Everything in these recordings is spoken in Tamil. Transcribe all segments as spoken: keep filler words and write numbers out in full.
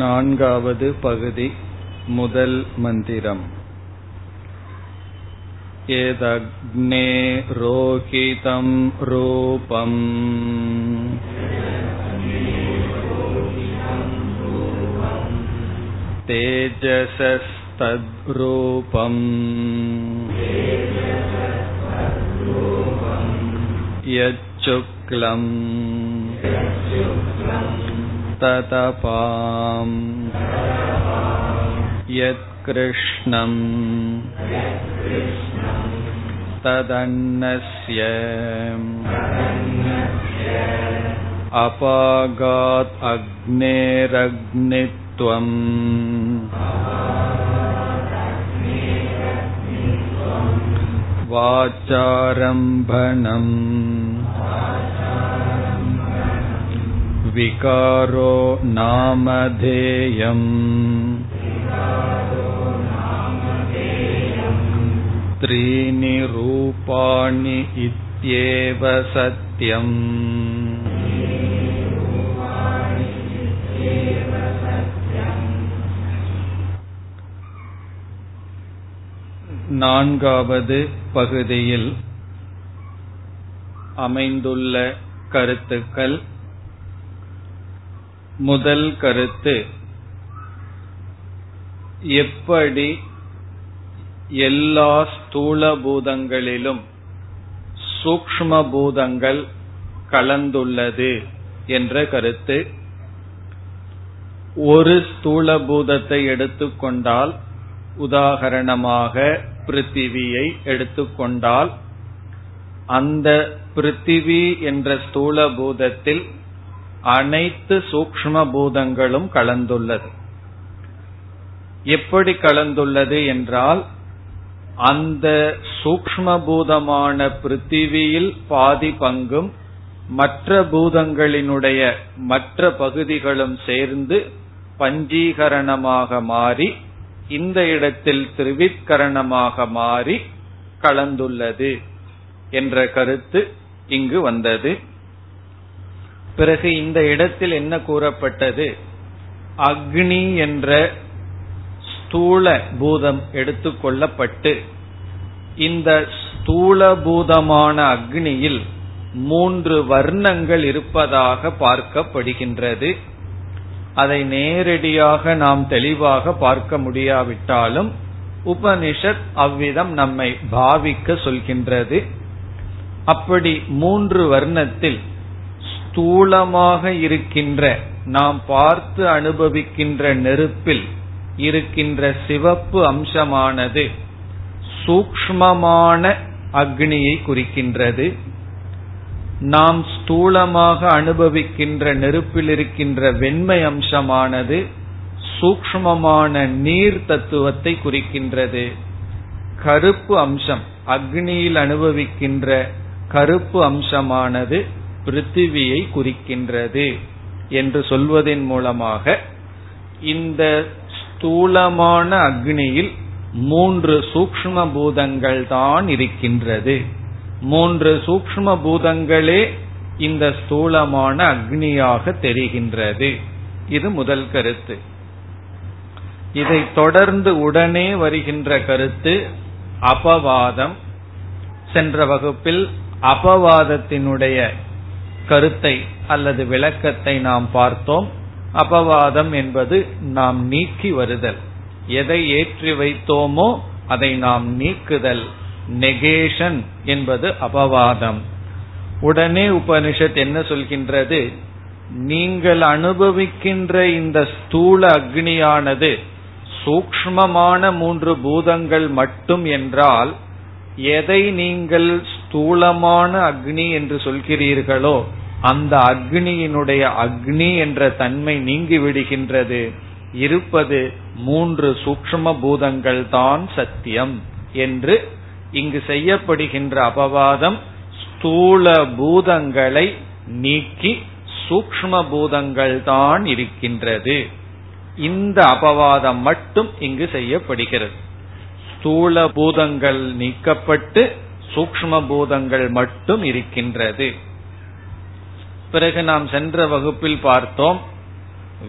நான்காவது பகுதி, முதல் மந்திரம். ஏதக்னே ரோகிதம் ரூபம் தேஜஸஸ்தத் ரூபம் யச்சுக்லம் ததபாம் யத்கிருஷ்ணம் ததன்னஸ்ய அபாகாத் அக்னேரக்னித்வம் வாசாரம்பணம் விகாரோ நாமதேயம் த்ரீணி ரூபாணி இத்யேவ சத்யம் நான்காவது பகுதியில் அமைந்துள்ள கருத்துக்கள். முதல் கருத்து, எப்படி எல்லா ஸ்தூல பூதங்களிலும் சூக்ஷ்ம பூதங்கள் கலந்துள்ளது என்ற கருத்து. ஒரு ஸ்தூல பூதத்தை எடுத்துக்கொண்டால், உதாரணமாக பிருத்திவியை எடுத்துக்கொண்டால், அந்த பிருத்திவி என்ற ஸ்தூல பூதத்தில் அனைத்து சூக்ஷ்ம பூதங்களும் கலந்துள்ளது. எப்படி கலந்துள்ளது என்றால், அந்த சூக்ஷ்ம பூதமான பிருத்திவியில் பாதி பங்கும் மற்ற பூதங்களினுடைய மற்ற பகுதிகளும் சேர்ந்து பஞ்சீகரணமாக மாறி, இந்த இடத்தில் திரிவித்கரணமாக மாறி கலந்துள்ளது என்ற கருத்து இங்கு வந்தது. பிறகு இந்த இடத்தில் என்ன கூறப்பட்டது? அக்னி என்ற ஸ்தூல பூதம் எடுத்துக்கொள்ளப்பட்டு, இந்த ஸ்தூல பூதமான அக்னியில் மூன்று வர்ணங்கள் இருப்பதாக பார்க்கப்படுகின்றது. அதை நேரடியாக நாம் தெளிவாக பார்க்க முடியாவிட்டாலும் உபனிஷத் அவ்விதம் நம்மை பாவிக்க சொல்கின்றது. அப்படி மூன்று வர்ணத்தில் ஸ்தூலமாக இருக்கின்ற, நாம் பார்த்து அனுபவிக்கின்ற நெருப்பில் இருக்கின்ற சிவப்பு அம்சமானது சூக்ஷ்மமான அக்னியை குறிக்கின்றது. நாம் ஸ்தூலமாக அனுபவிக்கின்ற நெருப்பில் இருக்கின்ற வெண்மை அம்சமானது சூக்ஷ்மமான நீர் தத்துவத்தை குறிக்கின்றது. கருப்பு அம்சம், அக்னியில் அனுபவிக்கின்ற கருப்பு அம்சமானது பிருத்திவியை குறிக்கின்றது என்று சொல்வதன் மூலமாக இந்த ஸ்தூலமான அக்னியில் மூன்று சூக்ஷ்ம பூதங்கள் தான் இருக்கின்றது. மூன்று சூக்ஷ்ம பூதங்களே இந்த ஸ்தூலமான அக்னியாக தெரிகின்றது. இது முதல் கருத்து. இதை தொடர்ந்து உடனே வருகின்ற கருத்து அபவாதம். சென்ற வகுப்பில் அபவாதத்தினுடைய கருத்தை அல்லது விளக்கத்தை நாம் பார்த்தோம். அபவாதம் என்பது நாம் நீக்கி வருதல், எதை ஏற்றி வைத்தோமோ அதை நாம் நீக்குதல். நெகேஷன் என்பது அபவாதம். உடனே உபனிஷத் என்ன சொல்கின்றது? நீங்கள் அனுபவிக்கின்ற இந்த ஸ்தூல அக்னியானது சூக்ஷ்மமான மூன்று பூதங்கள் மட்டும் என்றால், எதை நீங்கள் ஸ்தூலமான அக்னி என்று சொல்கிறீர்களோ அந்த அக்னியினுடைய அக்னி என்ற தன்மை நீங்கி விடுகின்றது. இருப்பது மூன்று சூக்ஷ்ம பூதங்கள் தான் சத்தியம் என்று இங்கு செய்யப்படுகின்ற அபவாதம் ஸ்தூல பூதங்களை நீக்கி சூக்ஷ்ம பூதங்கள் தான் இருக்கின்றது. இந்த அபவாதம் மட்டும் இங்கு செய்யப்படுகிறது. ஸ்தூல பூதங்கள் நீக்கப்பட்டு சூக்ஷ்ம பூதங்கள் மட்டும் இருக்கின்றது. பிறகு நாம் சென்ற வகுப்பில் பார்த்தோம்,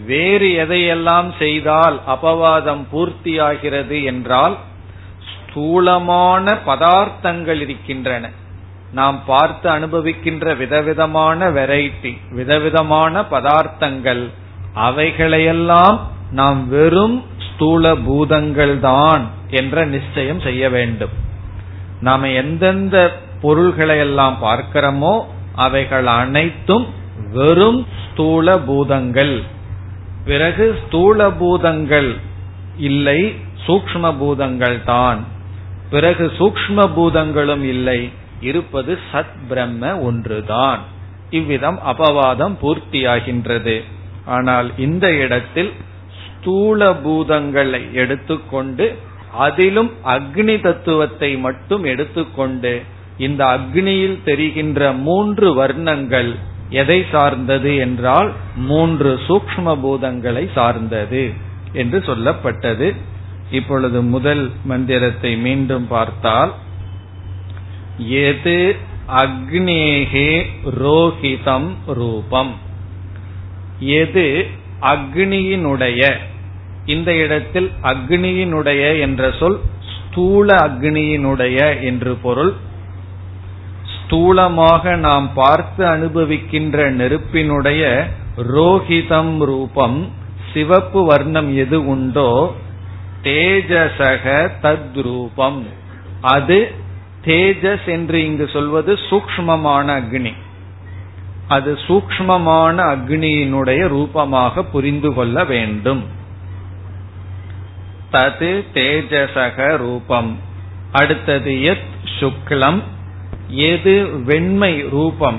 வேறு எதையெல்லாம் செய்தால் அபவாதம் பூர்த்தியாகிறது என்றால், ஸ்தூலமான பதார்த்தங்கள் இருக்கின்றன, நாம் பார்த்து அனுபவிக்கின்ற விதவிதமான வெரைட்டி, விதவிதமான பதார்த்தங்கள், அவைகளையெல்லாம் நாம் வெறும் ஸ்தூல பூதங்கள் தான் என்ற நிச்சயம் செய்ய வேண்டும். நாம் எந்தெந்த பொருள்களையெல்லாம் பார்க்கிறோமோ அவைகள் அனைத்தும் வெறும் ஸ்தூல பூதங்கள். பிறகு ஸ்தூல பூதங்கள் இல்லை, சூக்ஷ்ம பூதங்கள் தான். பிறகு சூக்ஷ்ம பூதங்களும் இல்லை, இருப்பது சத் பிரம்ம ஒன்றுதான். இவ்விதம் அபவாதம் பூர்த்தியாகின்றது. ஆனால் இந்த இடத்தில் ஸ்தூல பூதங்களை எடுத்துக்கொண்டு அதிலும் அக்னி தத்துவத்தை மட்டும் எடுத்துக்கொண்டு, இந்த அக்னியில் தெரிகின்ற மூன்று வர்ணங்கள் எதை சார்ந்தது என்றால் மூன்று சூக்ஷ்ம பூதங்களை சார்ந்தது என்று சொல்லப்பட்டது. இப்பொழுது முதல் மந்திரத்தை மீண்டும் பார்த்தால், எது அக்னேகே ரோஹிதம் ரூபம், எது அக்னியினுடைய, இந்த இடத்தில் அக்னியினுடைய என்ற சொல் ஸ்தூல அக்னியினுடைய என்று பொருள். ஸ்தூலமாக நாம் பார்த்து அனுபவிக்கின்ற நெருப்பினுடைய ரோஹிதம் ரூபம், சிவப்பு வர்ணம் எது உண்டோ தேஜசக தத்ரூபம், அது தேஜஸ் என்று இங்கு சொல்வது சூக்ஷ்மமான அக்னி, அது சூக்ஷ்மமான அக்னியினுடைய ரூபமாக புரிந்து கொள்ள வேண்டும். தது தேஜசக ரூபம். அடுத்தது யத் சுக்லம், எது வெண்மை ரூபம்,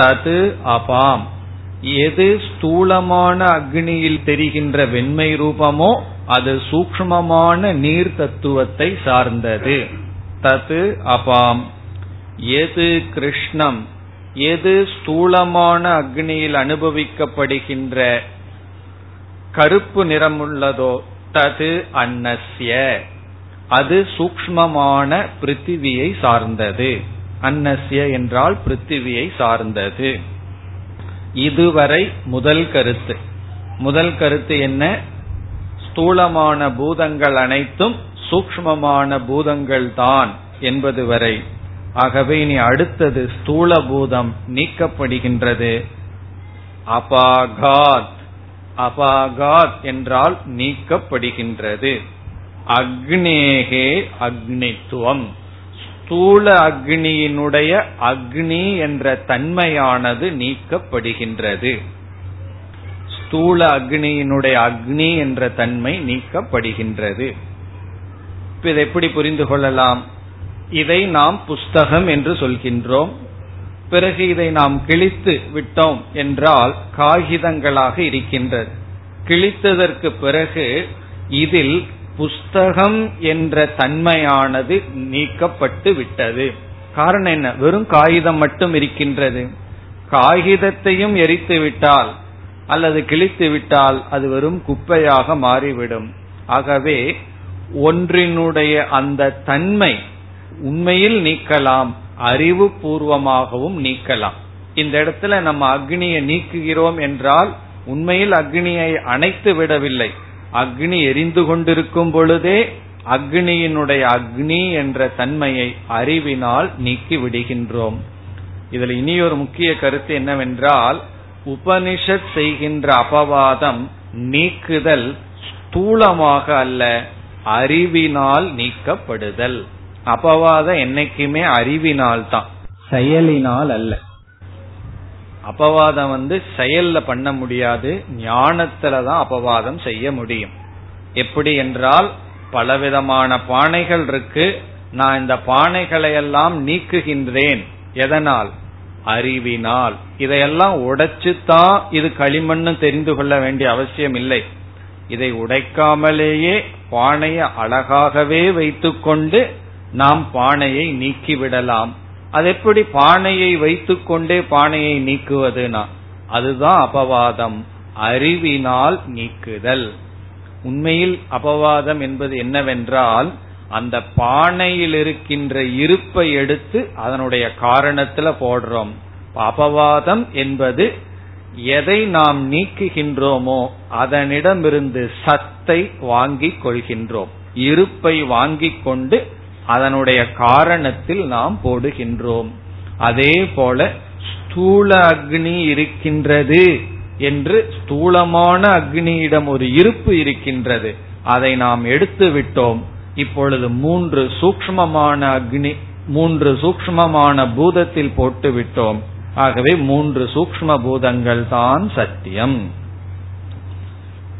தது அபாம், எது ஸ்தூலமான அக்னியில் தெரிகின்ற வெண்மை ரூபமோ அது சூக்ஷ்மமான நீர் தத்துவத்தை சார்ந்தது, தது அபாம். எது கிருஷ்ணம், எது ஸ்தூலமான அக்னியில் அனுபவிக்கப்படுகின்ற கருப்பு நிறம் உள்ளதோ, தது அன்னஸ்ய, அது சூக்ஷ்மமான பிருத்திவியை சார்ந்தது. அன்னஸ்ய என்றால் பிருத்திவியை சார்ந்தது. இதுவரை முதல் கருத்து. முதல் கருத்து என்ன? ஸ்தூலமான பூதங்கள் அனைத்தும் சூக்ஷ்மமான பூதங்கள் தான் என்பது வரை. ஆகவே இனி அடுத்தது ஸ்தூல பூதம் நீக்கப்படுகின்றது. அபாகாத், அபாகாத் என்றால் நீக்கப்படுகின்றது. அக்னேகே அக்னித்துவம், ஸ்தூல அக்னியினுடைய அக்னி என்ற தன்மையானது நீக்கப்படுகின்றது. ஸ்தூல அக்னியினுடைய அக்னி என்ற தன்மை நீக்கப்படுகின்றது. இதை எப்படி புரிந்து கொள்ளலாம்? இதை நாம் புஸ்தகம் என்று சொல்கின்றோம். பிறகு இதை நாம் கிழித்து விட்டோம் என்றால் காகிதங்களாக இருக்கின்றது. கிழித்ததற்கு பிறகு இதில் புஸ்தகம் என்ற தன்மையானது நீக்கப்பட்டு விட்டது. காரணம் என்ன? வெறும் காகிதம் மட்டும் இருக்கின்றது. காகிதத்தையும் எரித்து விட்டால் அல்லது கிழித்து விட்டால் அது வெறும் குப்பையாக மாறிவிடும். ஆகவே ஒன்றினுடைய அந்த தன்மை உண்மையில் நீக்கலாம், அறிவு பூர்வமாகவும் நீக்கலாம். இந்த இடத்துல நம்ம அக்னியை நீக்குகிறோம் என்றால் உண்மையில் அக்னியை அணைத்து விடவில்லை. அக்னி எரிந்து கொண்டிருக்கும் பொழுதே அக்னியினுடைய அக்னி என்ற தன்மையை அறிவினால் நீக்கி விடுகின்றோம். இதில் இனி ஒரு முக்கிய கருத்து என்னவென்றால், உபனிஷத் செய்கின்ற அபவாதம் நீக்குதல் ஸ்தூலமாக அல்ல, அறிவினால் நீக்கப்படுதல். அபவாதம் என்னைக்குமே அறிவினால் தான், செயலினால் அல்ல. அபவாதம் வந்து செயல்ல பண்ண முடியாது, ஞானத்துலதான் அபவாதம் செய்ய முடியும். எப்படி என்றால், பலவிதமான பானைகள் இருக்கு, நான் இந்த பானைகளையெல்லாம் நீக்குகின்றேன். எதனால்? அறிவினால். இதையெல்லாம் உடைச்சுதான், இது களிமண்ணு தெரிந்து கொள்ள வேண்டிய அவசியம் இல்லை. இதை உடைக்காமலேயே பானையை அழகாகவே வைத்துக்கொண்டு நாம் பானையை நீக்கிவிடலாம். அது எப்படி பானையை வைத்துக்கொண்டே பானையை நீக்குவதுனா, அதுதான் அபவாதம், அறிவினால் நீக்குதல். உண்மையில் அபவாதம் என்பது என்னவென்றால், அந்த பானையில் இருக்கின்ற இருப்பை எடுத்து அதனுடைய காரணத்துல போடுறோம். அபவாதம் என்பது எதை நாம் நீக்குகின்றோமோ அதனிடமிருந்து சத்தை வாங்கிக் கொள்கின்றோம், இருப்பை வாங்கிக் கொண்டு அதனுடைய காரணத்தில் நாம் போடுகின்றோம். அதே போல ஸ்தூல அக்னி இருக்கின்றது என்று ஸ்தூலமான அக்னியிடம் ஒரு இருப்பு இருக்கின்றது, அதை நாம் எடுத்து விட்டோம். இப்பொழுது மூன்று சூக்ஷ்மமான அக்னி மூன்று சூக்ஷ்மமான பூதத்தில் போட்டு விட்டோம். ஆகவே மூன்று சூக்ஷ்ம பூதங்கள் தான் சத்தியம்.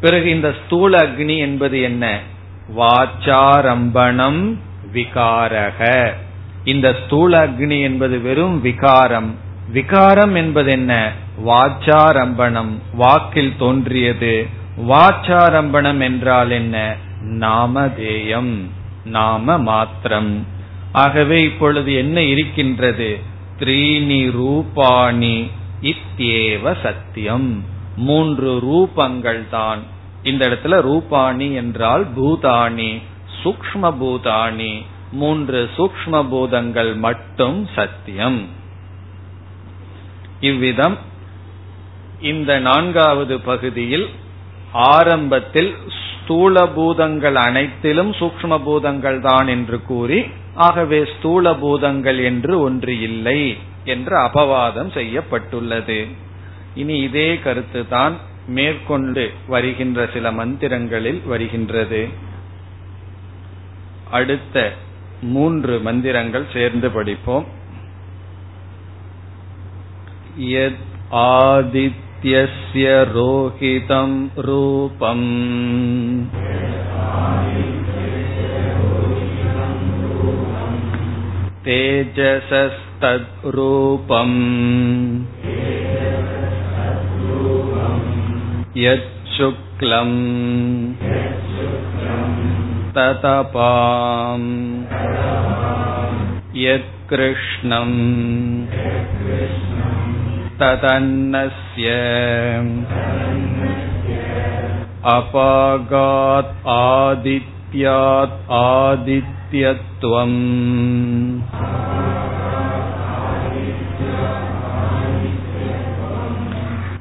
பிறகு இந்த ஸ்தூல அக்னி என்பது என்ன? வாச்சாரம்பணம் விகாரக. இந்த ஸ்தூல அக்னி என்பது வெறும் விகாரம். விகாரம் என்பது என்ன? வாச்சாரம்பணம், வாக்கில் தோன்றியது. வாச்சாரம்பணம் என்றால் என்ன? நாமதேயம், நாம மாத்திரம். ஆகவே இப்பொழுது என்ன இருக்கின்றது? த்ரீணி ரூபாணி இத்யேவ சத்தியம். மூன்று ரூபங்கள் தான். இந்த இடத்துல ரூபாணி என்றால் பூதாணி, சூக்ஷ்ம பூதாணி. மூன்று சூக்ஷ்ம பூதங்கள் மட்டும் சத்தியம். இவ்விதம் இந்த நான்காவது பகுதியில் ஆரம்பத்தில் ஸ்தூல பூதங்கள் அனைத்திலும் சூக்ஷ்ம பூதங்கள் தான் என்று கூறி, ஆகவே ஸ்தூல பூதங்கள் என்று ஒன்று இல்லை என்று அபவாதம் செய்யப்பட்டுள்ளது. இனி இதே கருத்து தான் மேற்கொண்டு வருகின்ற சில மந்திரங்களில் வருகின்றது. அடுத்த மூன்று மந்திரங்கள் சேர்ந்து படிப்போம். யத் ஆதித்யஸ்ய ரோஹிதம் ரூபம் தேஜஸஸ்தத் ரூபம் யத் சுக்லம் ததபாம் யத் கிருஷ்ணம் ததன்னஸ்ய அபாகாத் ஆதித்யாத் ஆதித்யத்வம்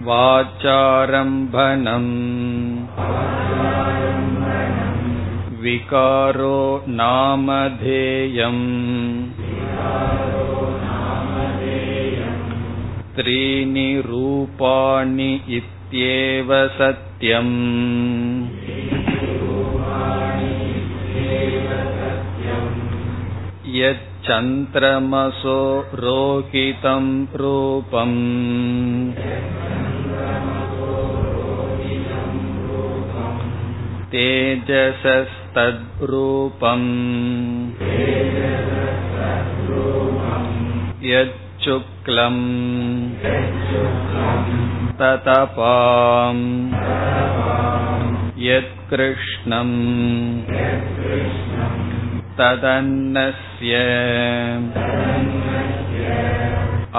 வாச்சாரம்பணம் விகாரோ நாமதேயம் த்ரீணி ரூபாணி இத்யேவ சத்யம். யத் சந்திரமசோ ரோகிதம் ரூபம் தேஜஸஸ்தத் ரூபம் யத் சுக்லம் ததபாம் யத் கிருஷ்ணம் ததன்னஸ்ய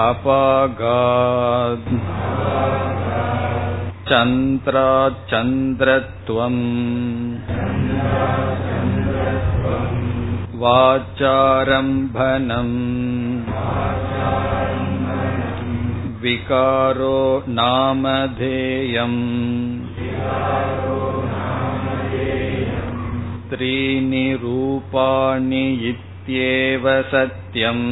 அபாகாத் சந்திராத் சந்திரத்வம் வாச்சாரம்பணம் விகாரோ நாமதேயம் த்ரீணி ரூபாணி இத்யேவ சத்யம்.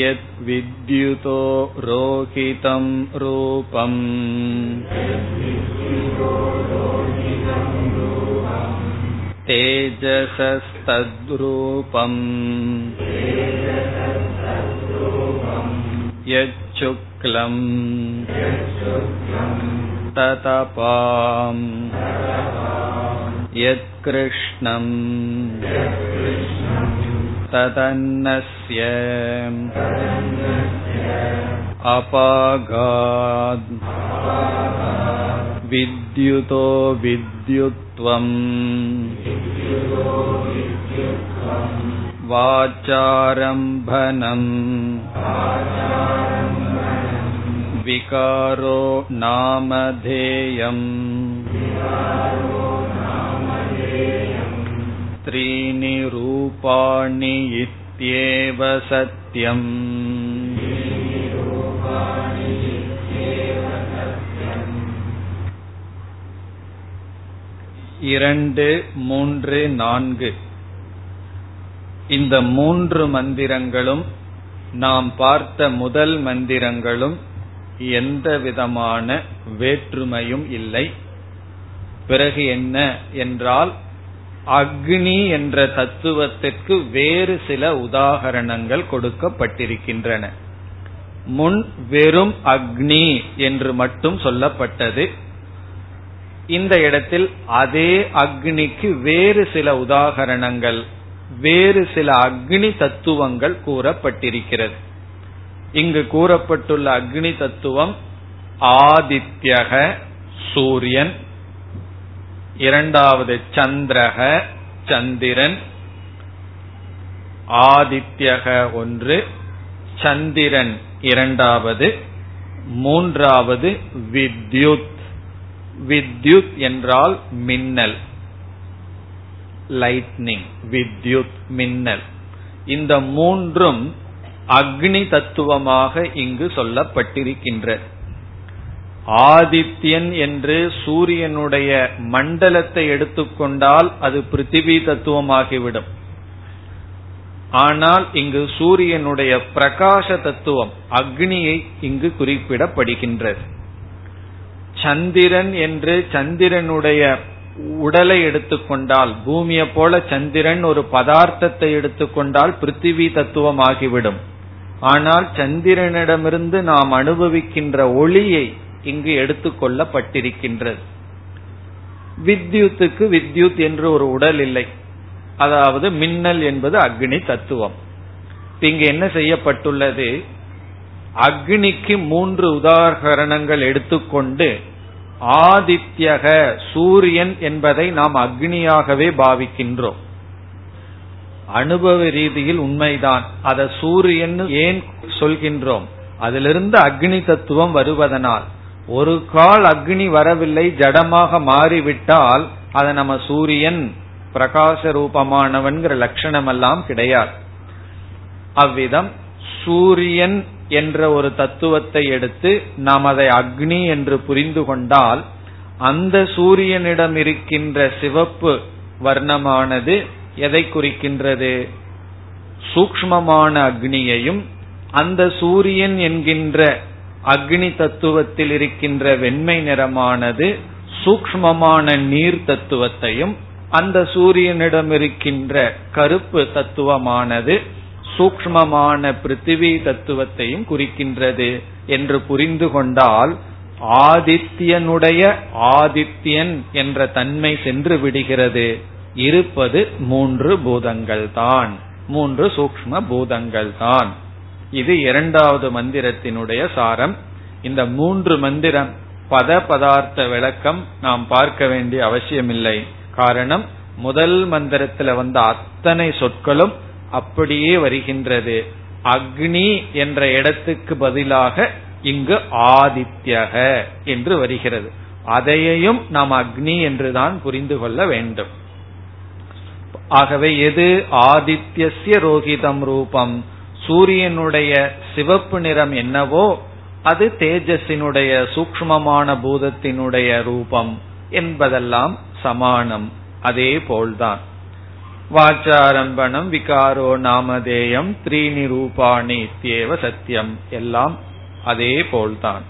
யத் வித்யுதோ ரோஹிதம் ரூபம் தேஜஸஸ்தத் ரூபம் யத் சுக்லம் ததபாம் யத் கிருஷ்ணம் ததன்னஸ்ய அபாகாத் வித்யுதோ வித்யுத்வம் வாச்சாரம்பணம் விகாரோ நாமதேயம் த்ரீணி ரூபாணி நித்யேவ சத்யம். இரண்டு மூன்று நான்கு இந்த மூன்று மந்திரங்களும் நாம் பார்த்த முதல் மந்திரங்களும் எந்த விதமான வேற்றுமையும் இல்லை. பிறகு என்ன என்றால் அக்னி என்ற தத்துவத்திற்கு வேறு சில உதாகரணங்கள் கொடுக்கப்பட்டிருக்கின்றன. முன் வெறும் அக்னி என்று மட்டும் சொல்லப்பட்டது. இந்த இடத்தில் அதே அக்னிக்கு வேறு சில உதாகரணங்கள், வேறு சில அக்னி தத்துவங்கள் கூறப்பட்டிருக்கிறது. இங்கு கூறப்பட்டுள்ள அக்னி தத்துவம் ஆதித்யக சூரியன், இரண்டாவது சந்திரக சந்திரன். ஆதித்யக ஒன்று, சந்திரன் இரண்டாவது, மூன்றாவது வித்யுத். வித்யுத் என்றால் மின்னல், லைட்னிங். வித்யுத் மின்னல். இந்த மூன்றும் அக்னி தத்துவமாக இங்கு சொல்லப்பட்டிருக்கின்ற. ஆதித்யன் என்று சூரியனுடைய மண்டலத்தை எடுத்துக்கொண்டால் அது பிருத்திவி தத்துவமாகிவிடும். ஆனால் இங்கு சூரியனுடைய பிரகாச தத்துவம் அக்னியை இங்கு குறிப்பிடப்படுகின்றது. சந்திரன் என்று சந்திரனுடைய உடலை எடுத்துக்கொண்டால், பூமியை போல சந்திரன் ஒரு பதார்த்தத்தை எடுத்துக்கொண்டால் பிருத்திவி தத்துவமாகிவிடும். ஆனால் சந்திரனிடமிருந்து நாம் அனுபவிக்கின்ற ஒளியை இங்கு எடுத்துக்கொள்ளப்பட்டிருக்கின்றது. வித்யுத்துக்கு வித்யுத் என்று ஒரு உடல் இல்லை. அதாவது மின்னல் என்பது அக்னி தத்துவம். இங்கு என்ன செய்யப்பட்டுள்ளது? அக்னிக்கு மூன்று உதாரணங்கள் எடுத்துக்கொண்டு ஆதித்யக சூரியன் என்பதை நாம் அக்னியாகவே பாவிக்கின்றோம். அனுபவ ரீதியில் உண்மைதான். அத சூரியன் ஏன் சொல்கின்றோம்? அதிலிருந்து அக்னி தத்துவம் வருவதனால். ஒரு கால் அக்னி வரவில்லை, ஜடமாக மாறிவிட்டால் அதை நம்ம சூரியன் பிரகாச ரூபமானவன்கிற லட்சணம் எல்லாம் கிடையாது. அவ்விதம் சூரியன் என்ற ஒரு தத்துவத்தை எடுத்து நாம் அதை அக்னி என்று புரிந்து கொண்டால், அந்த சூரியனிடம் இருக்கின்ற சிவப்பு வர்ணமானது எதை குறிக்கின்றது? சூக்ஷ்மமான அக்னியையும், அந்த சூரியன் என்கின்ற அக்னி தத்துவத்தில் இருக்கின்ற வெண்மை நிறமானது சூக்ஷ்மமான நீர் தத்துவத்தையும், அந்த சூரியனிடம் இருக்கின்ற கருப்பு தத்துவமானது சூக்ஷ்மமான பிருத்திவி தத்துவத்தையும் குறிக்கின்றது என்று புரிந்து கொண்டால் ஆதித்யனுடைய ஆதித்யன் என்ற தன்மை சென்று விடுகிறது. இருப்பது மூன்று பூதங்கள் தான், மூன்று சூக்ஷ்ம பூதங்கள் தான். இது இரண்டாவது மந்திரத்தினுடைய சாரம். இந்த மூன்று மந்திரம் பத பதார்த்த விளக்கம் நாம் பார்க்க வேண்டிய அவசியமில்லை. காரணம், முதல் மந்திரத்துல வந்த அத்தனை சொற்களும் அப்படியே வருகின்றது. அக்னி என்ற இடத்துக்கு பதிலாக இங்கு ஆதித்யக என்று வருகிறது. அதையையும் நாம் அக்னி என்றுதான் புரிந்து கொள்ள வேண்டும். ஆகவே எது ஆதித்யஸ்ய ரோஹிதம் ரூபம், சூரியனுடைய சிவப்பு நிறம் என்னவோ அது தேஜஸினுடைய சூக்ஷ்மமான பூதத்தினுடைய ரூபம் என்பதெல்லாம் சமானம். அதே போல்தான் வாச்சாரம்பணம் விகாரோ நாமதேயம் த்ரீணி ரூபாணி இத்யேவ சத்யம், எல்லாம் அதே போல்தான்.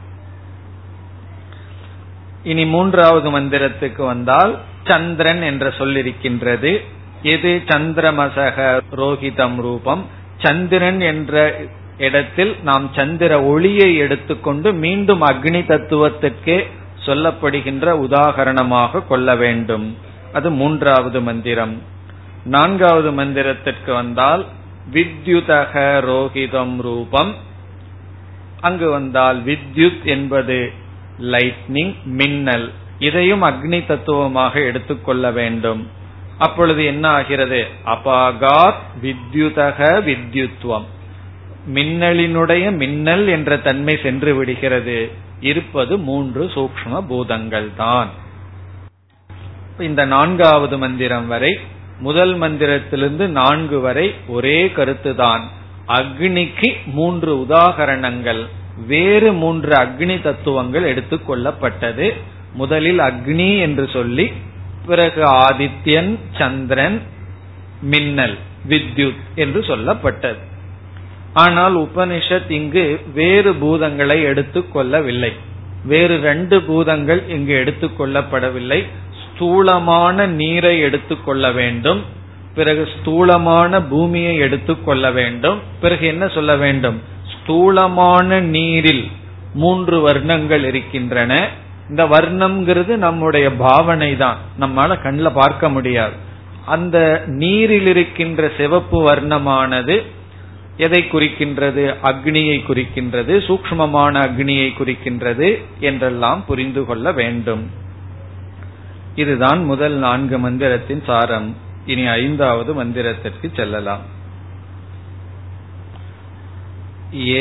இனி மூன்றாவது மந்திரத்துக்கு வந்தால் சந்திரன் என்ற சொல்லிருக்கின்றது. எது சந்திரமசக ரோஹிதம் ரூபம், சந்திரன் என்ற இடத்தில் நாம் சந்திர ஒளியை எடுத்துக்கொண்டு மீண்டும் அக்னி தத்துவத்திற்கே சொல்லப்படுகின்ற உதாகரணமாக கொள்ள வேண்டும். அது மூன்றாவது மந்திரம். நான்காவது மந்திரத்திற்கு வந்தால் வித்யுதக ரோஹிதம் ரூபம். அங்கு வந்தால் வித்யுத் என்பது லைட்னிங், மின்னல். இதையும் அக்னி தத்துவமாக எடுத்துக்கொள்ள வேண்டும். அப்பொழுது என்ன ஆகிறது? அபாகாத் வித்யுதக வித்யுத்வம், மின்னலினுடைய மின்னல் என்ற தன்மை சென்று விடுகிறது. இருப்பது மூன்று சூக்ஷ்ம பூதங்கள் தான். இந்த நான்காவது மந்திரம் வரை முதல் மந்திரத்திலிருந்து நான்கு வரை ஒரே கருத்துதான். அக்னிக்கு மூன்று உதாகரணங்கள், வேறு மூன்று அக்னி தத்துவங்கள் எடுத்துக் கொள்ளப்பட்டது. முதலில் அக்னி என்று சொல்லி பிறகு ஆதித்யன், சந்திரன், மின்னல், வித்யுத் என்று சொல்லப்பட்டது. ஆனால் உபனிஷத் இங்கு வேறு பூதங்களை எடுத்துக் கொள்ளவில்லை. வேறு ரெண்டு பூதங்கள் இங்கு எடுத்துக் கொள்ளப்படவில்லை. ஸ்தூலமான நீரை எடுத்துக் கொள்ள வேண்டும், பிறகு ஸ்தூலமான பூமியை எடுத்துக் கொள்ள வேண்டும். பிறகு என்ன சொல்ல வேண்டும்? ஸ்தூலமான நீரில் மூன்று வர்ணங்கள் இருக்கின்றன. இந்த வர்ணம்ங்கிறது நம்முடைய பாவனை தான், நம்மால கண்ணில் பார்க்க முடியாது. அந்த நீரில் இருக்கின்ற சிவப்பு வர்ணமானது எதை குறிக்கின்றது? அக்னியை குறிக்கின்றது, சூக்ஷ்மமான அக்னியை குறிக்கின்றது என்றெல்லாம் புரிந்து கொள்ள வேண்டும். இதுதான் முதல் நான்கு மந்திரத்தின் சாரம். இனி ஐந்தாவது மந்திரத்திற்கு செல்லலாம்.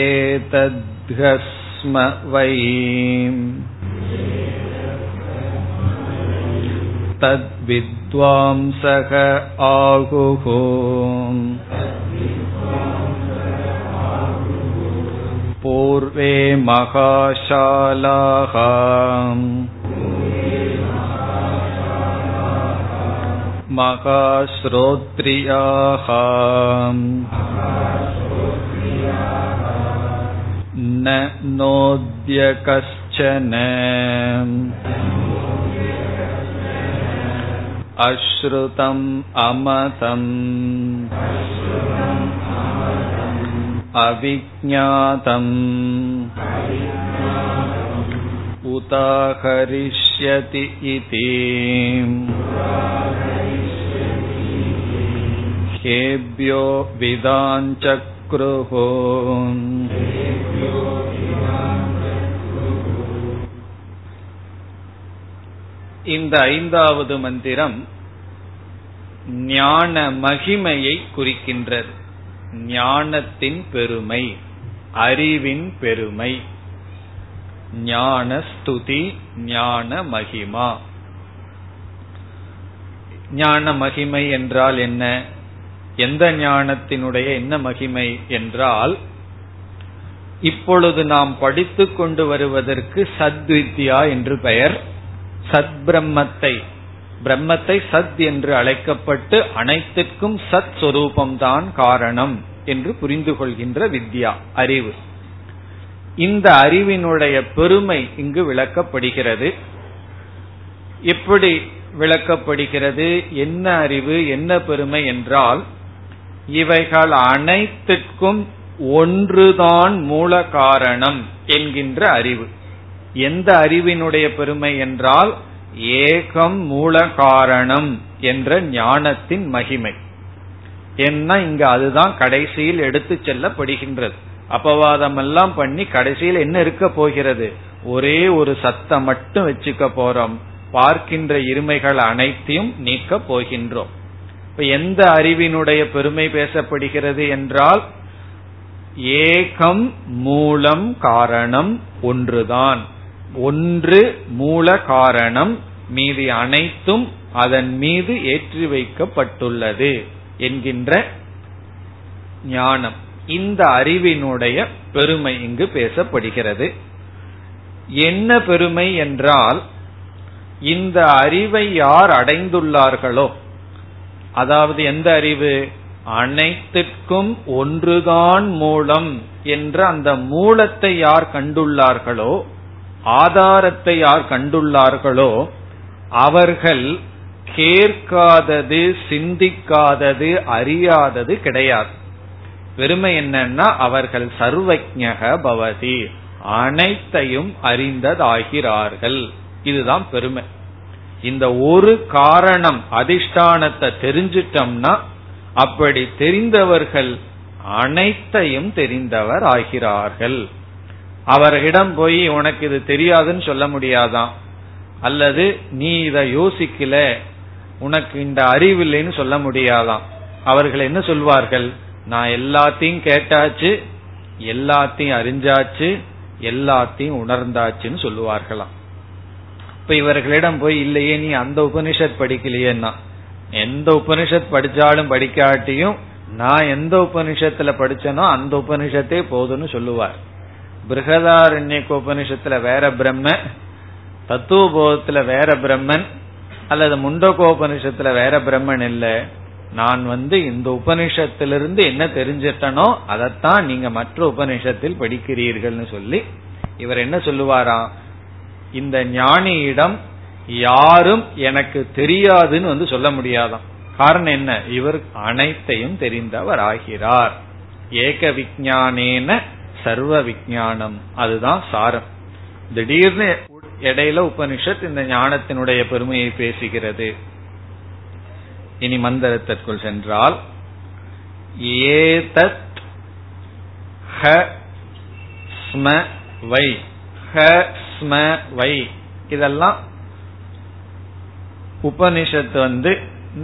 ஏதத்ஹஸ்ம வை தத்வித்வாம்சக ஆகுஹோ பூர்வே மகாசாலாஹாம் மகாஸ்ரோத்ரியாஹாம் ந நோத்ய கஷ்சன அஶ்ருதம் அமதம் அவிஜ்ஞாதம் உதாஹரிஷ்யதி இதி கேப்யோ விதாஞ்சக்ருஹோ. இந்த ஐந்தாவது மந்திரம் ஞான மகிமையை குறிக்கின்றது. ஞானத்தின் பெருமை, அறிவின் பெருமை, ஞான ஸ்துதி, ஞான மகிமா. ஞான மகிமை என்றால் என்ன? எந்த ஞானத்தினுடைய என்ன மகிமை என்றால், இப்பொழுது நாம் படித்து கொண்டு வருவதற்கு சத்வித்யா என்று பெயர். சத் பிரம்மத்தை, பிரம்மத்தை சத் என்று அழைக்கப்பட்டு அனைத்திற்கும் சத் சொரூபம்தான் காரணம் என்று புரிந்து கொள்கின்ற வித்யா, அறிவு. இந்த அறிவினுடைய பெருமை இங்கு விளக்கப்படுகிறது. எப்படி விளக்கப்படுகிறது? என்ன அறிவு, என்ன பெருமை என்றால், இவைகள் அனைத்திற்கும் ஒன்றுதான் மூல காரணம் என்கின்ற அறிவு. எந்த அறிவினுடைய பெருமை என்றால், ஏகம் மூல காரணம் என்ற ஞானத்தின் மகிமை. என்ன இங்க அதுதான் கடைசியில் எடுத்து செல்லப்படுகின்றது. அபவாதம் எல்லாம் பண்ணி கடைசியில் என்ன இருக்க போகிறது? ஒரே ஒரு சத்தை மட்டும் வச்சுக்க போறோம், பார்க்கின்ற இருமைகள் அனைத்தையும் நீக்க போகின்றோம். இப்ப எந்த அறிவினுடைய பெருமை பேசப்படுகிறது என்றால், ஏகம் மூலம் காரணம், ஒன்றுதான், ஒன்று மூல காரணம், மீதி அனைத்தும் அதன் மீது ஏற்றி வைக்கப்பட்டுள்ளது என்கின்ற ஞானம். இந்த அறிவினுடைய பெருமை இங்கு பேசப்படுகிறது. என்ன பெருமை என்றால், இந்த அறிவை யார் அடைந்துள்ளார்களோ, அதாவது எந்த அறிவு, அனைத்திற்கும் ஒன்றுதான் மூலம் என்ற அந்த மூலத்தை யார் கண்டுள்ளார்களோ, ஆதாரத்தை யார் கண்டுள்ளார்களோ, அவர்கள் கேட்காதது, சிந்திக்காதது, அறியாதது கிடையாது. பெருமை என்னன்னா, அவர்கள் சர்வஜ்ஞக பவதி, அனைத்தையும் அறிந்ததாகிறார்கள். இதுதான் பெருமை. இந்த ஒரு காரணம் அதிஷ்டானத்தை தெரிஞ்சிட்டோம்னா, அப்படி தெரிந்தவர்கள் அனைத்தையும் தெரிந்தவர் ஆகிறார்கள். அவரிடம் போய் உனக்கு இது தெரியாதுன்னு சொல்ல முடியாதான், அல்லது நீ இதை யோசிக்கல, உனக்கு இந்த அறிவில்லைன்னு சொல்ல முடியாதான். அவர்கள் என்ன சொல்வார்கள்? நான் எல்லாத்தையும் கேட்டாச்சு, எல்லாத்தையும் அறிஞ்சாச்சு, எல்லாத்தையும் உணர்ந்தாச்சுன்னு சொல்லுவார்களாம். இப்ப இவர்களிடம் போய், இல்லையே நீ அந்த உபனிஷத் படிக்கலையேன்னா, எந்த உபனிஷத் படிச்சாலும் படிக்காட்டியும் நான் எந்த உபனிஷத்துல படிச்சனோ அந்த உபனிஷத்தே போதுன்னு சொல்லுவார். பிருகதாரண்யக உபனிஷத்துல வேற பிரம்ம, தத்துவபோதத்துல வேற பிரம்மன், அல்லது முண்டகோபனிஷத்துல வேற பிரம்மன் இல்ல. நான் வந்து இந்த உபனிஷத்திலிருந்து என்ன தெரிஞ்சிட்டனோ அதத்தான் நீங்க மற்ற உபனிஷத்தில் படிக்கிறீர்கள்னு சொல்லி இவர் என்ன சொல்லுவாராம், இந்த ஞானியிடம் யாரும் எனக்கு தெரியாதுன்னு வந்து சொல்ல முடியாதாம். காரணம் என்ன, இவர் அனைத்தையும் தெரிந்தவர் ஆகிறார். ஏக விஞ்ஞானேன சர்வ விஞ்ஞானம், அதுதான் சாரம். திடீர்னு இடையில உபனிஷத் இந்த ஞானத்தினுடைய பெருமையை பேசுகிறது. இனி மந்திரத்திற்குள் சென்றால், ஏதத் ஹ ஸ்ம வை, ஹ ஸ்ம வை, இதெல்லாம் உபனிஷத்து வந்து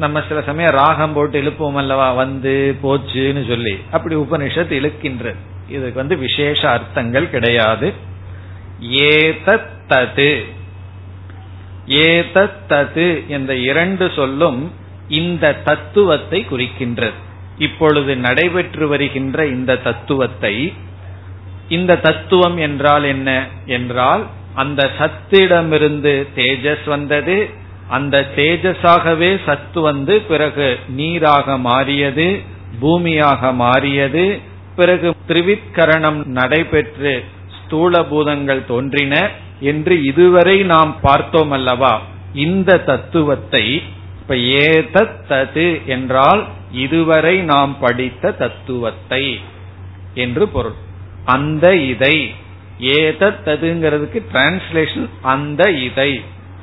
நம்ம சில சமயம் ராகம் போட்டு இழுப்போம் அல்லவா, வந்து போச்சுன்னு சொல்லி அப்படி உபனிஷத் இழுக்கின்றது. இதுக்கு வந்து விசேஷ அர்த்தங்கள் கிடையாது. ஏதத் தது, ஏதத் தது என்ற இரண்டு சொல்லும் இந்த தத்துவத்தை குறிக்கின்றது. இப்பொழுது நடைபெற்று வருகின்ற இந்த தத்துவத்தை, இந்த தத்துவம் என்றால் என்ன என்றால் அந்த சத்திடமிருந்து தேஜஸ் வந்தது, அந்த தேஜஸாகவே சத்து வந்து பிறகு நீராக மாறியது, பூமியாக மாறியது, பிறகு திரிவித்கரணம் நடைபெற்று ஸ்தூல பூதங்கள் தோன்றின என்று இதுவரை நாம் பார்த்தோம் அல்லவா. இந்த தத்துவத்தை இப்ப ஏதத் தது என்றால் இதுவரை நாம் படித்த தத்துவத்தை என்று பொருள். அந்த இதை, ஏதத் ததுங்கிறதுக்கு டிரான்ஸ்லேஷன் அந்த இதை,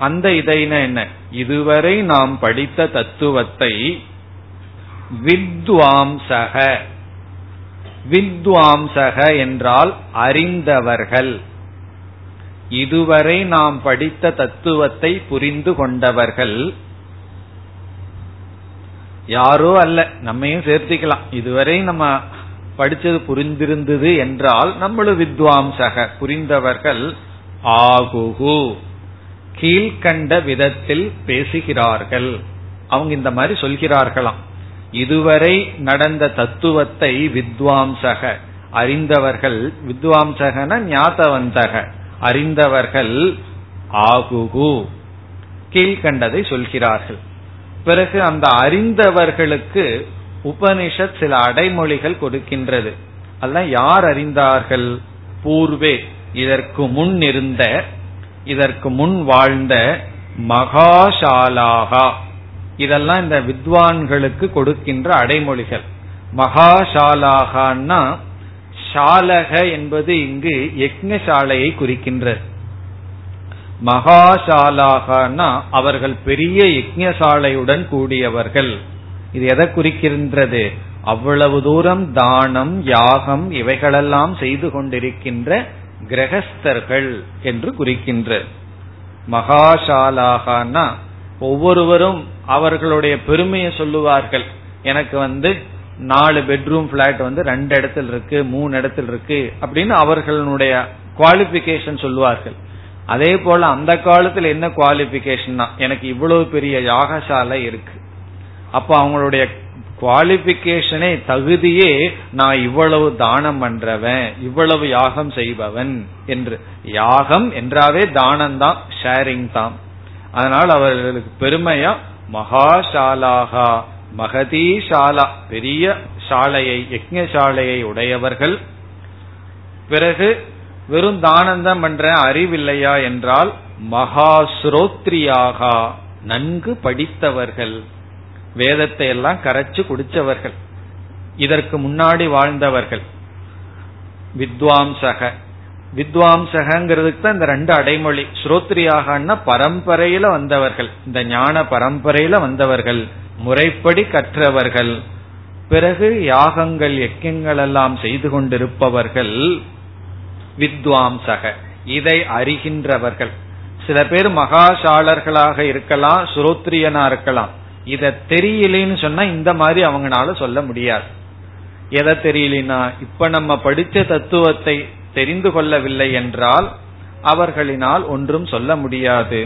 அந்த இதைனா என்ன, இதுவரை நாம் படித்த தத்துவத்தை வித்வாம்சக, வித்வாம்சக என்றால் அறிந்தவர்கள், இதுவரை நாம் படித்த தத்துவத்தை புரிந்து கொண்டவர்கள், யாரோ அல்ல நம்மையும் சேர்த்திக்கலாம். இதுவரை நம்ம படிச்சது புரிந்திருந்தது என்றால் நம்மளும் வித்வாம்சக புரிந்தவர்கள் ஆகுகு, கீழ்கண்ட விதத்தில் பேசுகிறார்கள். அவங்க இந்த மாதிரி சொல்கிறார்களாம், இதுவரை நடந்த தத்துவத்தை வித்வாம்சக அறிந்தவர்கள், வித்வாம்சகன ஞாதவந்தக அறிந்தவர்கள் ஆகுகு கீழ்கண்டதை சொல்கிறார்கள். பிறகு அந்த அறிந்தவர்களுக்கு உபனிஷத் சில அடைமொழிகள் கொடுக்கின்றது. அதெல்லாம் யார் அறிந்தார்கள், பூர்வே இதற்கு முன் இருந்த, இதற்கு முன் வாழ்ந்த மகாசாலாகா, இதெல்லாம் இந்த வித்வான்களுக்கு கொடுக்கின்ற அடைமொழிகள். மகாசாலாகன்னா சாலக என்பது இங்கு யக்ஞசாலையை குறிக்கின்றது. மகாசாலாகனா அவர்கள் பெரிய யக்ஞசாலையுடன் கூடியவர்கள். இது எதை குறிக்கின்றது, அவ்வளவு தூரம் தானம் யாகம் இவைகளெல்லாம் செய்து கொண்டிருக்கின்ற கிரகஸ்தர்கள் என்று குறிக்கின்ற மகாசாலாகனா. ஒவ்வொருவரும் அவர்களுடைய பெருமையை சொல்லுவார்கள். எனக்கு வந்து நாலு பெட்ரூம் பிளாட் வந்து ரெண்டு இடத்துல இருக்கு, மூணு இடத்துல இருக்கு அப்படின்னு அவர்களுடைய குவாலிபிகேஷன் சொல்லுவார்கள். அதே போல அந்த காலத்துல என்ன குவாலிபிகேஷன்னா எனக்கு இவ்வளவு பெரிய யாகசாலை இருக்கு. அப்ப அவங்களுடைய குவாலிபிகேஷனே, தகுதியே நான் இவ்வளவு தானம் பண்றவன், இவ்வளவு யாகம் செய்பவன் என்று. யாகம் என்றாவே தானம்தான், ஷேரிங் தான். அதனால் அவர்களுக்கு பெருமையா மகாசாலாகா, மகதீசாலா பெரிய சாலையை, யக்ஞசாலையை உடையவர்கள். பிறகு வெறும் தானந்தம் பண்ற அறிவில்லையா என்றால் மகாஸ்ரோத்ரியாகா நன்கு படித்தவர்கள், வேதத்தை எல்லாம் கரைச்சு குடிச்சவர்கள், இதற்கு முன்னாடி வாழ்ந்தவர்கள். வித்வாம்சக, வித்வாம்சகங்கிறதுக்கு தான் இந்த ரெண்டு அடைமொழி. ஸ்ரோத்ரியாகன்னா பரம்பரையில வந்தவர்கள், இந்த ஞான பரம்பரையில வந்தவர்கள், முறைப்படி கற்றவர்கள். பிறகு யாகங்கள் யக்ஞங்கள் எல்லாம் செய்து கொண்டிருப்பவர்கள் வித்வாம்சக, இதை அறிகின்றவர்கள். சில பேர் மகாசாலர்களாக இருக்கலாம், ஸ்ரோத்ரியனா இருக்கலாம். இத தெரியலன்னு சொன்னா இந்த மாதிரி அவங்களால சொல்ல முடியாது. எதை தெரியலனா இப்ப நம்ம படிச்ச தத்துவத்தை தெரிந்து கொள்ளவில்லை என்றால் அவர்களினால் ஒன்றும் சொல்ல முடியாது.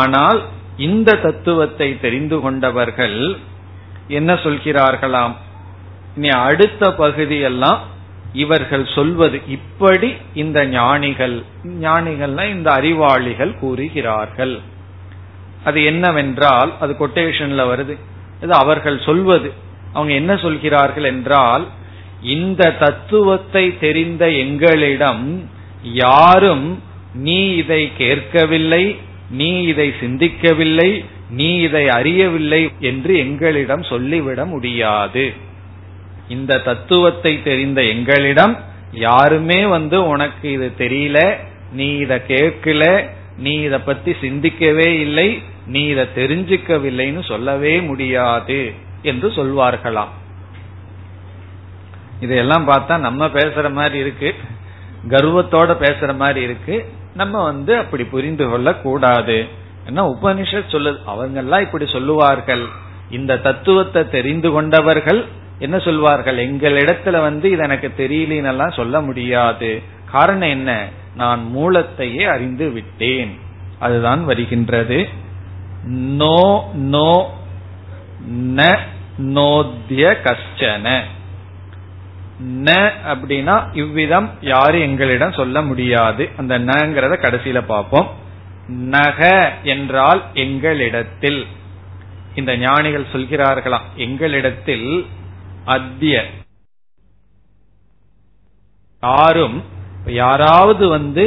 ஆனால் இந்த தத்துவத்தை தெரிந்து கொண்டவர்கள் என்ன சொல்கிறார்களாம், இனி அடுத்த பகுதியெல்லாம் இவர்கள் சொல்வது இப்படி இந்த ஞானிகள் ஞானிகள்னா இந்த அறிவாளிகள் கூறுகிறார்கள். அது என்னவென்றால், அது கொட்டேஷன்ல வருது, இது அவர்கள் சொல்வது. அவங்க என்ன சொல்கிறார்கள் என்றால், இந்த தத்துவத்தை தெரிந்த எங்களிடம் யாரும் நீ இதை கேட்கவில்லை, நீ இதை சிந்திக்கவில்லை, நீ இதை அறியவில்லை என்று எங்களிடம் சொல்லிவிட முடியாது. இந்த தத்துவத்தை தெரிந்த எங்களிடம் யாருமே வந்து உனக்கு இது தெரியல, நீ இதை கேட்கல, நீ இதை பத்தி சிந்திக்கவே இல்லை, நீ இதை தெரிஞ்சுக்கவில்லைன்னு சொல்லவே முடியாது என்று சொல்வார்களாம். இதையெல்லாம் பார்த்தா நம்ம பேசுற மாதிரி இருக்கு, கர்வத்தோட பேசுற மாதிரி இருக்கு. நம்ம வந்து அப்படி புரிந்து கொள்ள கூடாது. ஏன்னா உபனிஷத் சொல்லுது, அவங்க எல்லாம் இப்படி சொல்லுவார்கள். இந்த தத்துவத்தை தெரிந்து கொண்டவர்கள் என்ன சொல்வார்கள், எங்களிடத்துல வந்து இது எனக்கு தெரியலன்னெல்லாம் சொல்ல முடியாது. காரணம் என்ன, நான் மூலத்தையே அறிந்து விட்டேன். அதுதான் வருகின்றது. நோ நோ ந நோத்ய கஷ்டன. ந அப்படின்னா இவ்விதம் யாரும் எங்களிடம் சொல்ல முடியாது. அந்த நங்கிறத கடைசியில பார்ப்போம். நக என்றால் எங்களிடத்தில். இந்த ஞானிகள் சொல்கிறார்களாம், எங்களிடத்தில் அத்திய யாரும், யாராவது வந்து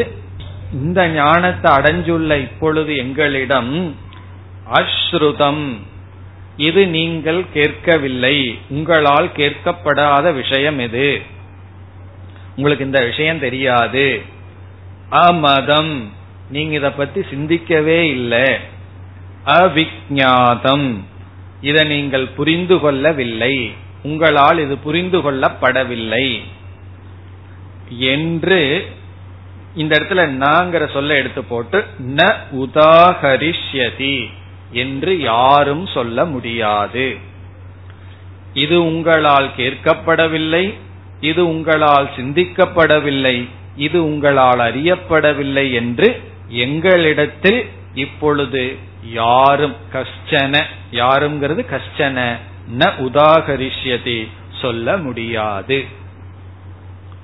இந்த ஞானத்தை அடைஞ்சுள்ள இப்பொழுது எங்களிடம் அஸ்ருதம், இது நீங்கள் கேட்கவில்லை, உங்களால் கேட்கப்படாத விஷயம் இது, உங்களுக்கு இந்த விஷயம் தெரியாது, அமதம், நீங்க இத பத்தி சிந்திக்கவே இல்லை, அவிஞாதம், இதை நீங்கள் புரிந்து கொள்ளவில்லை, உங்களால் இது புரிந்து கொள்ளப்படவில்லை என்று இந்த இடத்துல நாங்கிற சொல்ல எடுத்து போட்டு ந உதாகரிஷ்யதி என்று யாரும் சொல்ல முடியாது. இது உங்களால் கேட்கப்படவில்லை, இது உங்களால் சிந்திக்கப்படவில்லை, இது உங்களால் அறியப்படவில்லை என்று எங்களிடத்தில் இப்பொழுது யாரும் கஷ்டன, யாருங்கிறது கஷ்டன, ந உதாகரிஷ்யதி சொல்ல முடியாது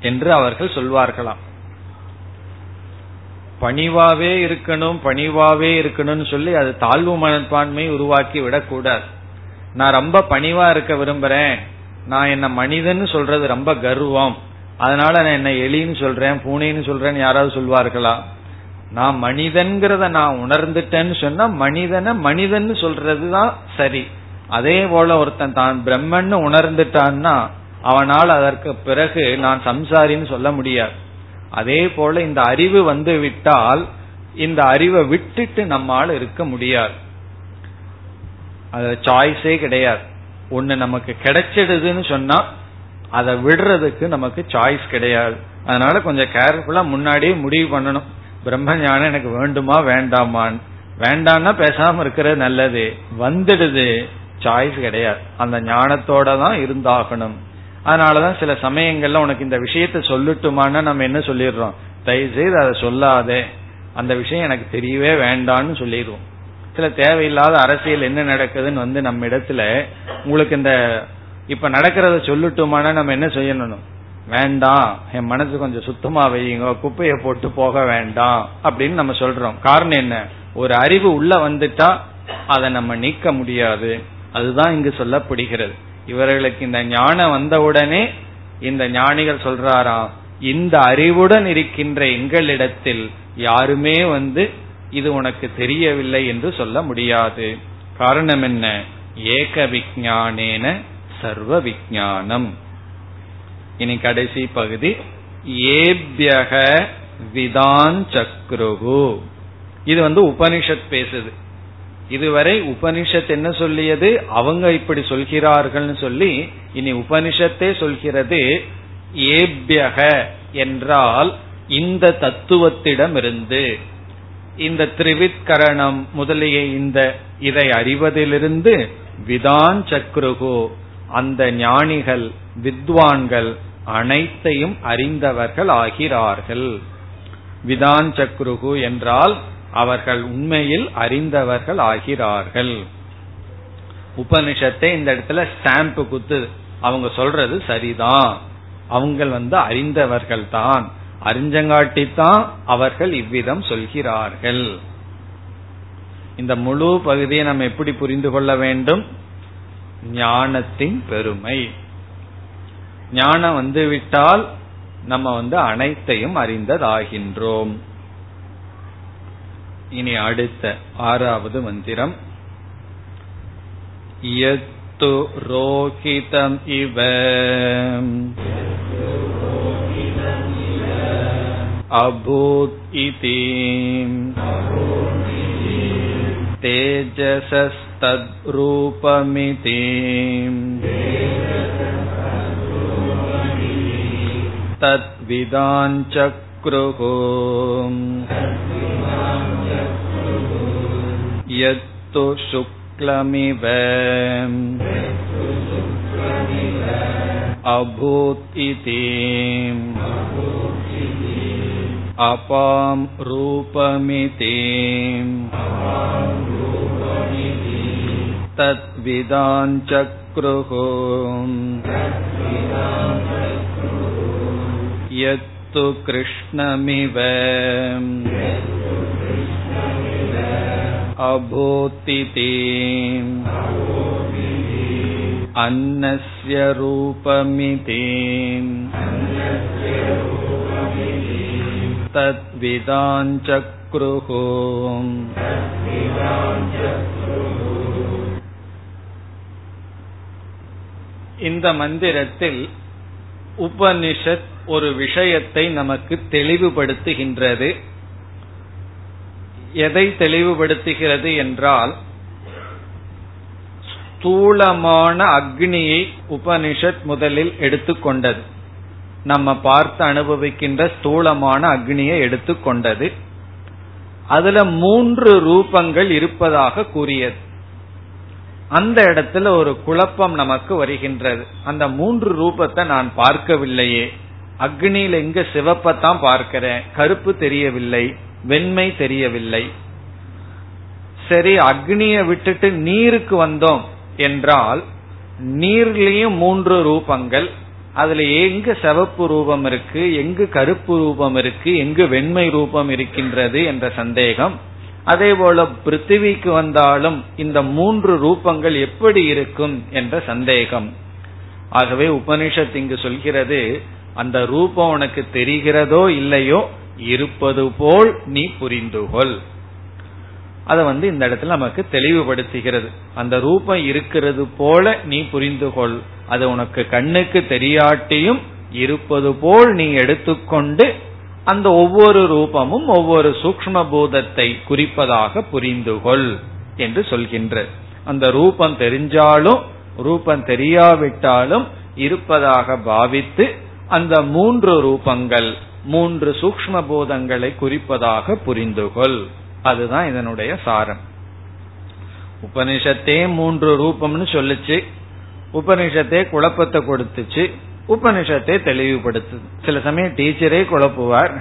என்று அவர்கள் சொல்வார்களாம். பணிவாவே இருக்கணும், பணிவாவே இருக்கணும்னு சொல்லி அது தாழ்வு மனப்பான்மையை உருவாக்கி விடக்கூடாது. நான் ரொம்ப பணிவா இருக்க விரும்புறேன், நான் என்ன மனிதன்னு சொல்றது ரொம்ப கர்வம், அதனால நான் என்ன எலின்னு சொல்றேன், பூனைன்னு சொல்றேன்னு யாராவது சொல்வார்களா? நான் மனிதன்கிறத நான் உணர்ந்துட்டேன்னு சொன்னா மனிதனை மனிதன்னு சொல்றதுதான் சரி. அதே போல ஒருத்தன் தான் பிரம்மன்னு உணர்ந்துட்டான்னா அவனால் அதற்கு பிறகு நான் சம்சாரின்னு சொல்ல முடியாது. அதே போல இந்த அறிவு வந்து விட்டால் இந்த அறிவை விட்டுட்டு நம்மால் இருக்க முடியாது. அது சாய்ஸே கிடையாது. ஒண்ணு நமக்கு கிடைச்சிடுதுன்னு சொன்னா அதை விடுறதுக்கு நமக்கு சாய்ஸ் கிடையாது. அதனால கொஞ்சம் கேர்ஃபுல்லா முன்னாடியே முடிவு பண்ணணும், பிரம்ம ஞானம் எனக்கு வேண்டுமா வேண்டாமான். வேண்டான்னா பேசாம இருக்கிறது நல்லது. வந்துடுது, சாய்ஸ் கிடையாது, அந்த ஞானத்தோட தான் இருந்தாகணும். அதனாலதான் சில சமயங்கள்ல உனக்கு இந்த விஷயத்த சொல்லட்டுமான்னு நம்ம என்ன சொல்லிடுறோம், தயவு செய்து அதை சொல்லாதே, அந்த விஷயம் எனக்கு தெரியவே வேண்டான்னு சொல்லிடுவோம். சில தேவையில்லாத அரசியல் என்ன நடக்குதுன்னு வந்து நம்ம இடத்துல உங்களுக்கு இந்த இப்ப நடக்கிறத சொல்லட்டுமானா நம்ம என்ன செய்யணும், வேண்டாம், என் மனசு கொஞ்சம் சுத்தமா வையுங்க, குப்பையை போட்டு போக வேண்டாம் அப்படின்னு நம்ம சொல்றோம். காரணம் என்ன, ஒரு அறிவு உள்ள வந்துட்டா அதை நம்ம நீக்க முடியாது. அதுதான் இங்கு சொல்லப்படுகிறது. இவர்களுக்கு இந்த ஞானம் வந்தவுடனே இந்த ஞானிகள் சொல்றாராம், இந்த அறிவுடன் இருக்கின்ற எங்களிடத்தில் யாருமே வந்து இது உனக்கு தெரியவில்லை என்று சொல்ல முடியாது. காரணம் என்ன, ஏக விஞ்ஞானேன சர்வ விஞ்ஞானம். இனி கடைசி பகுதி, ஏப்யக விதான் சக்ருகு. இது வந்து உபனிஷத் பேசுது. இதுவரை உபனிஷத் என்ன சொல்லியது, அவங்க இப்படி சொல்கிறார்கள் சொல்லி, இனி உபனிஷத்தே சொல்கிறது ஏப்யக என்றால் இந்த தத்துவத்திடமிருந்து, இந்த திரிவித்கரணம் முதலிய இந்த இதை அறிவதிலிருந்து விதான் சக்ருகு, அந்த ஞானிகள் வித்வான்கள் அனைத்தையும் அறிந்தவர்கள் ஆகிறார்கள். விதான் சக்ருகு என்றால் அவர்கள் உண்மையில் அறிந்தவர்கள் ஆகிறார்கள். உபனிஷத்தை இந்த இடத்துல ஸ்டாம்ப் குத்து, அவங்க சொல்றது சரிதான், அவங்க வந்து அறிந்தவர்கள் தான், அறிஞ்சங்காட்டித்தான் அவர்கள் இவ்விதம் சொல்கிறார்கள். இந்த முழு பகுதியை நாம் எப்படி புரிந்து கொள்ள வேண்டும்? ஞானத்தின் பெருமை. ஞானம் வந்துவிட்டால் நம்ம வந்து அனைத்தையும் அறிந்ததாகின்றோம். இனி அடுத்த ஆறாவது மந்திரம். யத்து ரோகிதம் இவ அபூத் இதி தேஜசஸ்தத்ரூபமிதி தத்விதாஞ்சக்ருஹு யத்து சுக்லமிவ அபூத் இதி அபாம் ரூபமிதி தத்விதான் சக்ருஹு யத்து கிருஷ்ணமிவ அபூதிதி அன்னஸ்ய ரூபமிதி தத்விதான் சக்ருஹு. இந்த மந்திரத்தில் உபனிஷத் ஒரு விஷயத்தை நமக்கு தெளிவுபடுத்துகின்றது. எதை தெளிவுபடுத்துகிறது என்றால், ஸ்தூலமான அக்னியை உபனிஷத் முதலில் எடுத்துக்கொண்டது. நம்ம பார்த்து அனுபவிக்கின்ற ஸ்தூலமான அக்னியை எடுத்துக்கொண்டது. அதுல மூன்று ரூபங்கள் இருப்பதாக கூறியது. அந்த இடத்துல ஒரு குழப்பம் நமக்கு வருகின்றது. அந்த மூன்று ரூபத்தை நான் பார்க்கவில்லையே, அக்னியில எங்க சிவப்பத்தான் பார்க்கிறேன், கருப்பு தெரியவில்லை, வெண்மை தெரியவில்லை. சரி, அக்னியை விட்டுட்டு நீருக்கு வந்தோம் என்றால் நீர்லயும் மூன்று ரூபங்கள், அதுல எங்கு சிவப்பு ரூபம் இருக்கு, எங்கு கருப்பு ரூபம் இருக்கு, எங்கு வெண்மை ரூபம் இருக்கின்றது என்ற சந்தேகம். அதே போல பிருத்திவிக்கு வந்தாலும் இந்த மூன்று ரூபங்கள் எப்படி இருக்கும் என்ற சந்தேகம். ஆகவே உபனிஷத் இங்கு சொல்கிறது, அந்த ரூபம் உனக்கு தெரிகிறதோ இல்லையோ, இருப்பது போல் நீ புரிந்துகொள். அத வந்து இந்த இடத்துல நமக்கு தெளிவுபடுத்துகிறது. அந்த ரூபம் இருக்கிறது போல நீ புரிந்துகொள், அது உனக்கு கண்ணுக்கு தெரியாட்டியும் இருப்பது போல் நீ எடுத்துக்கொண்டு அந்த ஒவ்வொரு ரூபமும் ஒவ்வொரு சூக்ஷ்ம பூதத்தை குறிப்பதாக புரிந்துகொள் என்று சொல்கின்ற. அந்த ரூபம் தெரிஞ்சாலும் ரூபம் தெரியாவிட்டாலும் இருப்பதாக பாவித்து அந்த மூன்று ரூபங்கள் மூன்று சூக்ஷ்ம பூதங்களை குறிப்பதாக புரிந்துகொள். அதுதான் இதனுடைய சாரம். உபனிஷத்தே மூன்று ரூபம்னு சொல்லுச்சு, உபனிஷத்தே குழப்பத்தை கொடுத்துச்சு, உபனிஷத்தை தெளிவுபடுத்து. சில சமயம் டீச்சரே குழப்புவார்,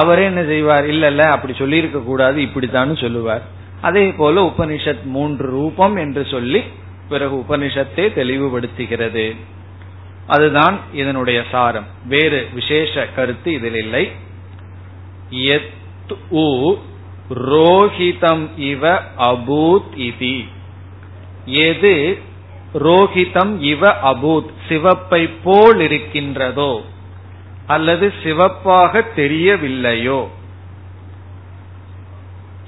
அவரே என்ன செய்வார், இல்ல இல்ல அப்படி சொல்லி இருக்க கூடாது, இப்படித்தான் சொல்லுவார். அதே போல உபனிஷத் மூன்று ரூபம் என்று சொல்லி பிறகு உபனிஷத்தை தெளிவுபடுத்துகிறது. அதுதான் இதனுடைய சாரம். வேறு விசேஷ கருத்து இதில் இல்லை. ரோஹிதம் இவ அபூத் இதி, எது ரோஹிதம் இவ அபூத், சிவப்பை போல் இருக்கின்றதோ அல்லது சிவப்பாக தெரியவில்லையோ,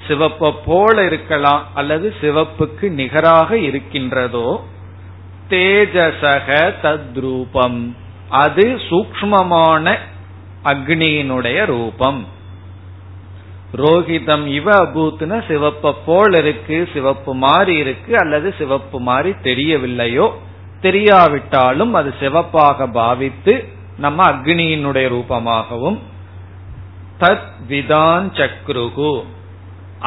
சிவப்பை போல இருக்கலாம் அல்லது சிவப்புக்கு நிகராக இருக்கின்றதோ, தேஜசக தத்ரூபம், அது சூக்ஷ்மமான அக்னியினுடைய ரூபம். ரோஹிதம் இவ அபூத்னா சிவப்ப போல் இருக்கு, சிவப்பு மாறி இருக்கு அல்லது சிவப்பு மாறி தெரியவில்லையோ, தெரியாவிட்டாலும் அது சிவப்பாக பாவித்து நம்ம அக்னியினுடைய ரூபமாகவும், தத் விதான் சக்ருகு,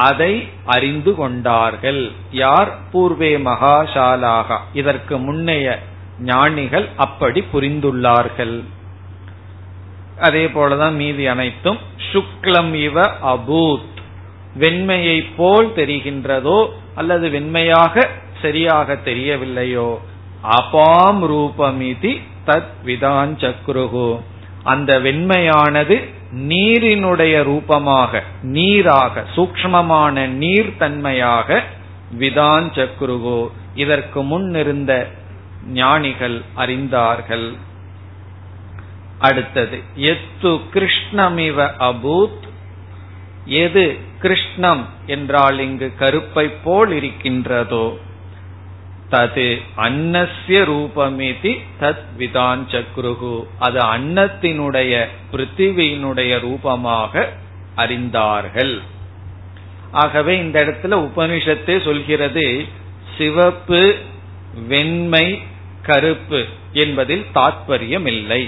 அதை அறிந்து கொண்டார்கள். யார்? பூர்வே மகாசாலாக, இதற்கு முன்னைய ஞானிகள் அப்படி புரிந்துள்ளார்கள். அதே போலதான் மீதி அனைத்தும். சுக்லம் இவ அபூத், வெண்மையை போல் தெரிகின்றதோ அல்லது வெண்மையாக சரியாக தெரியவில்லையோ அபாம் ரூபமிதி தத் விதாஞ்சக்ருஹு, அந்த வெண்மையானது நீரினுடைய ரூபமாக நீராக சூக்ஷ்மமான நீர் தன்மையாக விதாஞ்சக்ருஹு இதற்கு முன் இருந்த ஞானிகள் அறிந்தார்கள். அடுத்தது எத்து கிருஷ்ணமிவ அபூத், எது கிருஷ்ணம் என்றால் இங்கு கருப்பை போல் இருக்கின்றதோ தது அன்னஸ்ய ரூபமிதி தத் விதாஞ்சக்ருஹு அது அன்னத்தினுடைய பிருத்திவியினுடைய ரூபமாக அறிந்தார்கள். ஆகவே இந்த இடத்துல உபனிஷத்தே சொல்கிறது சிவப்பு வெண்மை கருப்பு என்பதில் தாத்பரியம் இல்லை.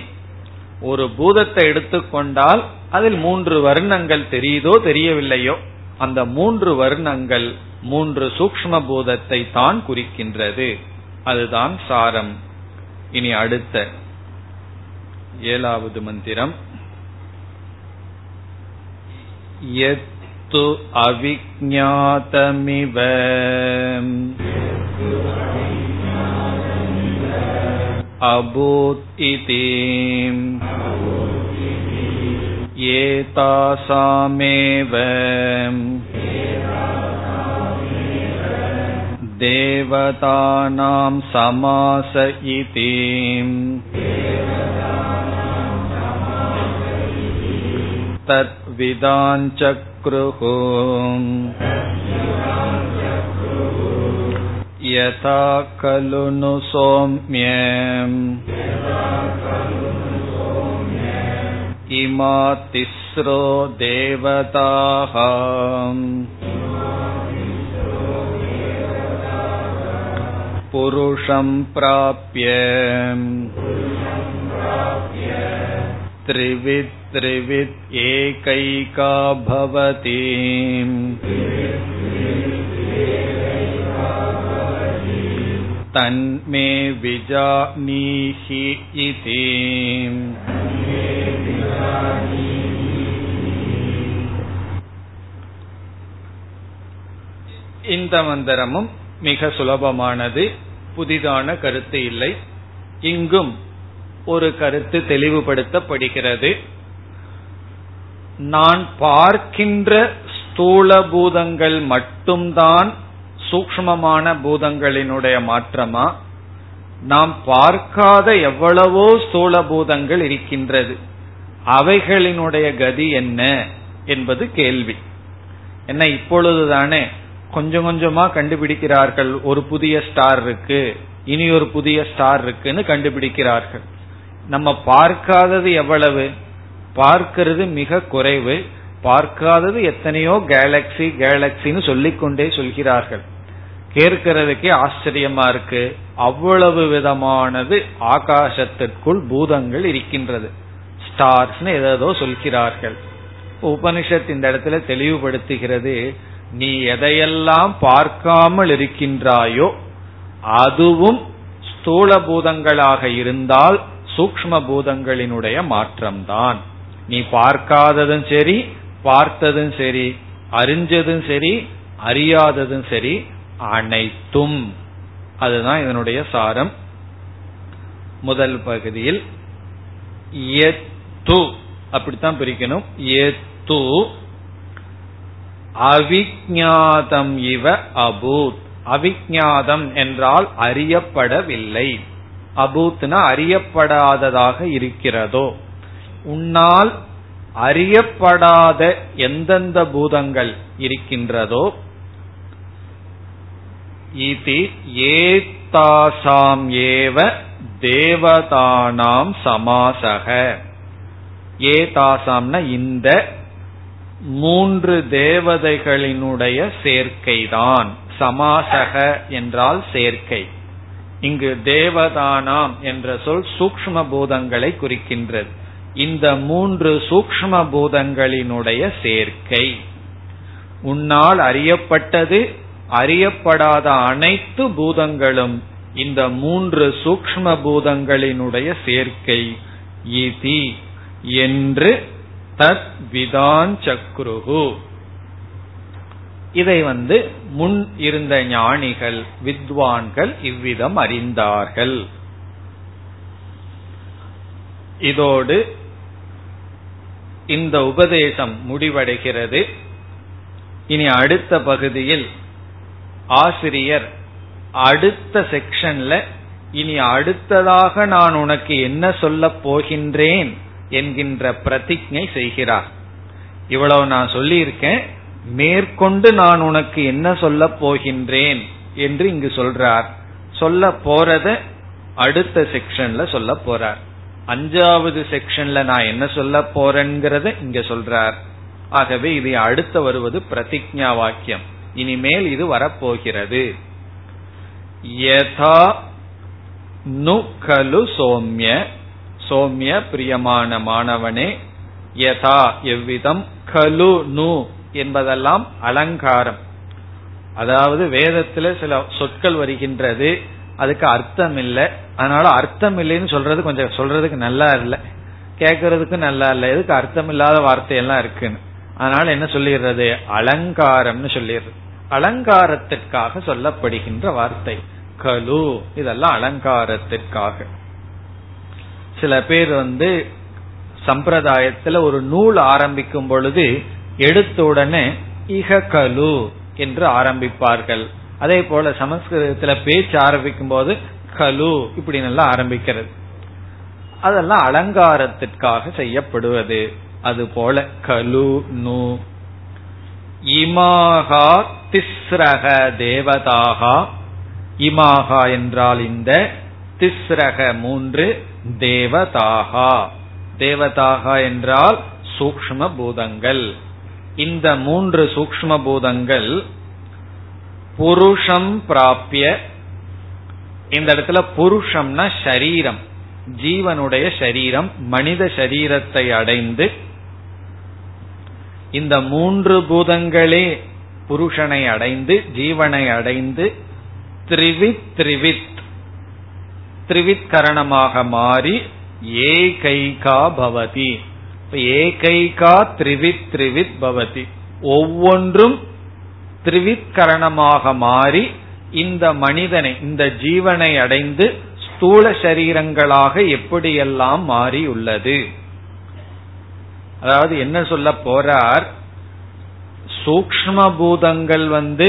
ஒரு பூதத்தை எடுத்துக்கொண்டால் அதில் மூன்று வர்ணங்கள் தெரியுதோ தெரியவில்லையோ அந்த மூன்று வர்ணங்கள் மூன்று சூக்ஷ்ம பூதத்தை தான் குறிக்கின்றது. அதுதான் சாரம். இனி அடுத்த ஏழாவது மந்திரம் யத்து அவிஞாதமிவ அபூத் இதி ஏதாசாமேவ தேவதானாம் சமாஸ இதி தத் விதாஞ்சக்ருஹு யதா கலுனு சோம்யம் இமா திஸ்ரோ தேவதாஹ புருஷம் ப்ராப்ய த்ரிவித் த்ரிவித் ஏகைகா பவதி தன்மே விஜாநீஹி இதி. இந்த மந்திரமும் மிக சுலபமானது, புதிதான கருத்து இல்லை. இங்கும் ஒரு கருத்து தெளிவுபடுத்தப்படுகிறது. நான் பார்க்கின்ற ஸ்தூல பூதங்கள் மட்டும்தான் சூக்ஷ்மமான பூதங்களினுடைய மாற்றமா? நாம் பார்க்காத எவ்வளவோ ஸ்தூல பூதங்கள் இருக்கின்றது, அவைகளினுடைய கதி என்ன என்பது கேள்வி. என்ன இப்பொழுதுதானே கொஞ்சம் கொஞ்சமா கண்டுபிடிக்கிறார்கள். ஒரு புதிய ஸ்டார் இருக்கு, இனி ஒரு புதிய ஸ்டார் இருக்குன்னு கண்டுபிடிக்கிறார்கள். நம்ம பார்க்காதது எவ்வளவு? பார்க்கிறது மிக குறைவு. பார்க்காதது எத்தனையோ கேலக்சி கேலக்சின்னு சொல்லிக்கொண்டே சொல்கிறார்கள். கேட்கிறதுக்கே ஆச்சரியமா இருக்கு, அவ்வளவு விதமானது ஆகாசத்திற்குள் பூதங்கள் இருக்கின்றது, ஸ்டார்ஸ்னு ஏதோ சொல்கிறார்கள். உபனிஷத் இந்த இடத்துல தெளிவுபடுத்துகிறது, நீ எதையெல்லாம் பார்க்காமல் இருக்கின்றாயோ அதுவும் ஸ்தூல பூதங்களாக இருந்தால் சூக்ஷ்ம பூதங்களினுடைய மாற்றம்தான். நீ பார்க்காததும் சரி, பார்த்ததும் சரி, அறிஞ்சதும் சரி, அறியாததும் சரி, அனைத்தும். அதுதான் இதனுடைய சாரம். முதல் பகுதியில் எத்து அப்படித்தான் பிரிக்கணும். எத்து அவிஞாதம் இவ அபூத், அவிஞாதம் என்றால் அறியப்படவில்லை, அபூத்னா அறியப்படாததாக இருக்கிறதோ. உன்னால் அறியப்படாத எந்தெந்த பூதங்கள் இருக்கின்றதோ இதி ஏதாசாம் ஏவ தேவதானாம் சமாசக, ஏதாசாம்னா இந்த மூன்று தேவதைகளினுடைய சேர்க்கைதான். சமாசக என்றால் சேர்க்கை. இங்கு தேவதானாம் என்ற சொல் சூக்ஷ்ம பூதங்களை குறிக்கின்றது. இந்த மூன்று சூக்ஷ்ம பூதங்களினுடைய சேர்க்கை. உன்னால் அறியப்பட்டது அறியப்படாத அனைத்து பூதங்களும் இந்த மூன்று சூக்ஷ்ம பூதங்களினுடைய சேர்க்கை இதி என்று தத் விதாஞ்சக்ருஹு இதை வந்து முன் இருந்த ஞானிகள் வித்வான்கள் இவ்விதம் அறிந்தார்கள். இதோடு இந்த உபதேசம் முடிவடைகிறது. இனி அடுத்த பகுதியில் ஆசிரியர் அடுத்த செக்ஷன்ல இனி அடுத்ததாக நான் உனக்கு என்ன சொல்ல போகின்றேன் என்கின்ற பிரதிஜை செய்கிறார். இவ்வளவு நான் சொல்லியிருக்கேன், மேற்கொண்டு நான் உனக்கு என்ன சொல்ல போகின்றேன் என்று இங்கு சொல்றார். சொல்ல போறத அடுத்த செக்ஷன்ல சொல்ல போறார். அஞ்சாவது செக்ஷன்ல நான் என்ன சொல்ல போறேங்கிறத இங்க சொல்றார். ஆகவே இது அடுத்து வருவது பிரதிஜ்ஞா வாக்கியம். இனிமேல் இது வரப்போகிறது. யதா நு கலு சோம்ய, சோம்ய பிரியமான மாணவனே, யதா எவ்விதம், கலு நு என்பதெல்லாம் அலங்காரம். அதாவது வேதத்துல சில சொற்கள் வருகின்றது, அதுக்கு அர்த்தம் இல்லை, அதனால அர்த்தம் இல்லைன்னு சொல்றது கொஞ்சம் சொல்றதுக்கு நல்லா இல்லை, கேட்கறதுக்கு நல்லா இல்லை, எதுக்கு அர்த்தம் இல்லாத வார்த்தையெல்லாம் இருக்குன்னு. அதனால என்ன சொல்லிடுறது, அலங்காரம்னு சொல்லிடுறது. அலங்காரத்திற்காக சொல்லப்படுகின்ற வார்த்தை கலு, இதெல்லாம் அலங்காரத்திற்காக. சில பேர் வந்து சம்பிரதாயத்துல ஒரு நூல் ஆரம்பிக்கும் பொழுது எடுத்த உடனே இக கலு என்று ஆரம்பிப்பார்கள். அதே போல சமஸ்கிருதத்துல பேச்சு ஆரம்பிக்கும் போது கலு இப்படி நல்லா ஆரம்பிக்கிறது. அதெல்லாம் அலங்காரத்திற்காக செய்யப்படுவது. அது போல கலு நு. இமாகா திஸ்ரக தேவதாகா, இமாகா என்றால் இந்த, திஸ்ரக மூன்று, தேவதாகா, தேவதாகா என்றால் சூக்ஷ்ம பூதங்கள். இந்த மூன்று சூக்ஷ்ம பூதங்கள் புருஷம் பிராபிய. இந்த இடத்துல புருஷம்னா சரீரம், ஜீவனுடைய சரீரம், மனித சரீரத்தை அடைந்து இந்த மூன்று பூதங்களே புருஷனை அடைந்து ஜீவனை அடைந்து திரிவித் திரிவித் திரிவித் கரணமாக மாறி ஏகைகா பவதி. ஏகைகா திரிவித் திரிவித் பவதி, ஒவ்வொன்றும் திரிவித் கரணமாக மாறி இந்த மனிதனை இந்த ஜீவனை அடைந்து ஸ்தூல சரீரங்களாக எப்படியெல்லாம் மாறி உள்ளது. அதாவது என்ன சொல்ல போறார், சூக்ஷ்ம பூதங்கள் வந்து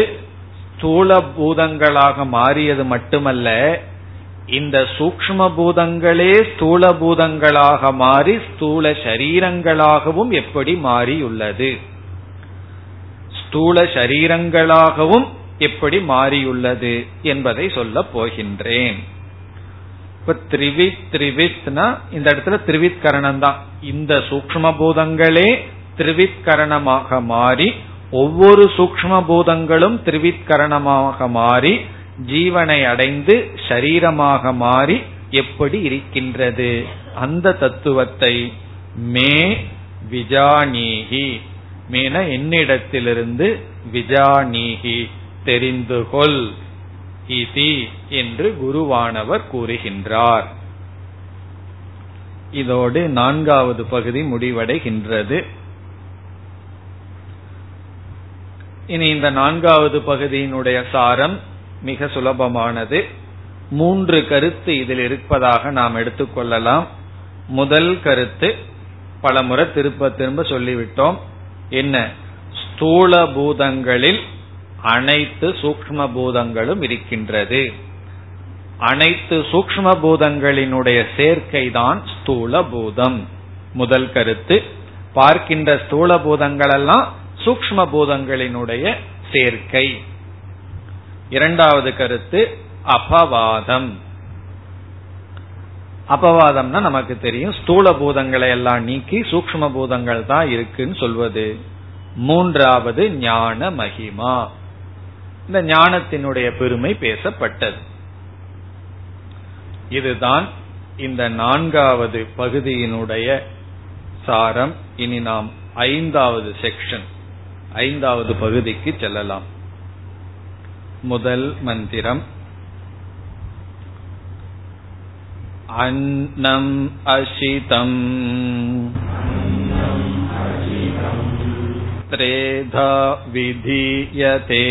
ஸ்தூல பூதங்களாக மாறியது மட்டுமல்ல, இந்த சூக்ஷ்ம பூதங்களே ஸ்தூல பூதங்களாக மாறி ஸ்தூல சரீரங்களாகவும் எப்படி மாறியுள்ளது, ஸ்தூல சரீரங்களாகவும் எப்படி மாறியுள்ளது என்பதை சொல்ல போகின்றேன். இப்ப திரிவித் திரிவித்னா இந்த இடத்துல திரிவித் கரணம் தான். இந்த சூக்ஷ்ம பூதங்களே திரிவித் கரணமாக மாறி ஒவ்வொரு சூக்ஷ்ம பூதங்களும் திரிவித் கரணமாக மாறி ஜீவனை அடைந்து சரீரமாக மாறி எப்படி இருக்கின்றது, அந்த தத்துவத்தை மே விஜானீஹி, மேன என்னிடத்திலிருந்து, விஜானீஹி தெரிந்துகொள் இதி என்று குருவானவர் கூறுகின்றார். இதோடு நான்காவது பகுதி முடிவடைகின்றது. இனி இந்த நான்காவது பகுதியினுடைய சாரம் மிக சுலபமானது. மூன்று கருத்து இதில் இருப்பதாக நாம் எடுத்துக்கொள்ளலாம். முதல் கருத்து பலமுறை திரும்ப திரும்ப சொல்லிவிட்டோம். என்ன, ஸ்தூல பூதங்களில் அனைத்து சூக்ஷ்ம பூதங்களும் இருக்கின்றது. அனைத்து சூக்ஷ்ம பூதங்களினுடைய சேர்க்கைதான் ஸ்தூல பூதம். முதல் கருத்து, பார்க்கின்ற ஸ்தூல பூதங்கள் எல்லாம் சூக்ஷ்ம பூதங்களினுடைய சேர்க்கை. இரண்டாவது கருத்து அபவாதம். அபவாதம்னா நமக்கு தெரியும், ஸ்தூல பூதங்களை எல்லாம் நீக்கி சூக்ஷ்ம பூதங்கள் தான் இருக்குன்னு சொல்வது. மூன்றாவது ஞான மகிமா, இந்த ஞானத்தினுடைய பெருமை பேசப்பட்டது. இதுதான் இந்த நான்காவது பகுதியினுடைய சாரம். இனி நாம் ஐந்தாவது செக்ஷன், ஐந்தாவது பகுதிக்கு செல்லலாம். முதல் மந்திரம், அன்னம் அசிதம் த்ரேதா விதீயதே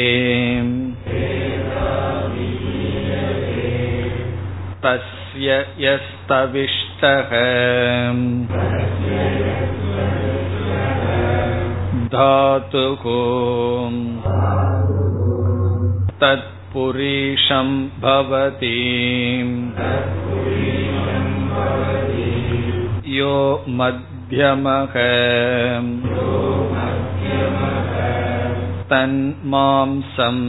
தஸ்ய யஸ்தவிஷ்டஹ தாதுஹோ தத் புரீஷம் பவதி யோ மத்யமஹ தன்மாம்சம்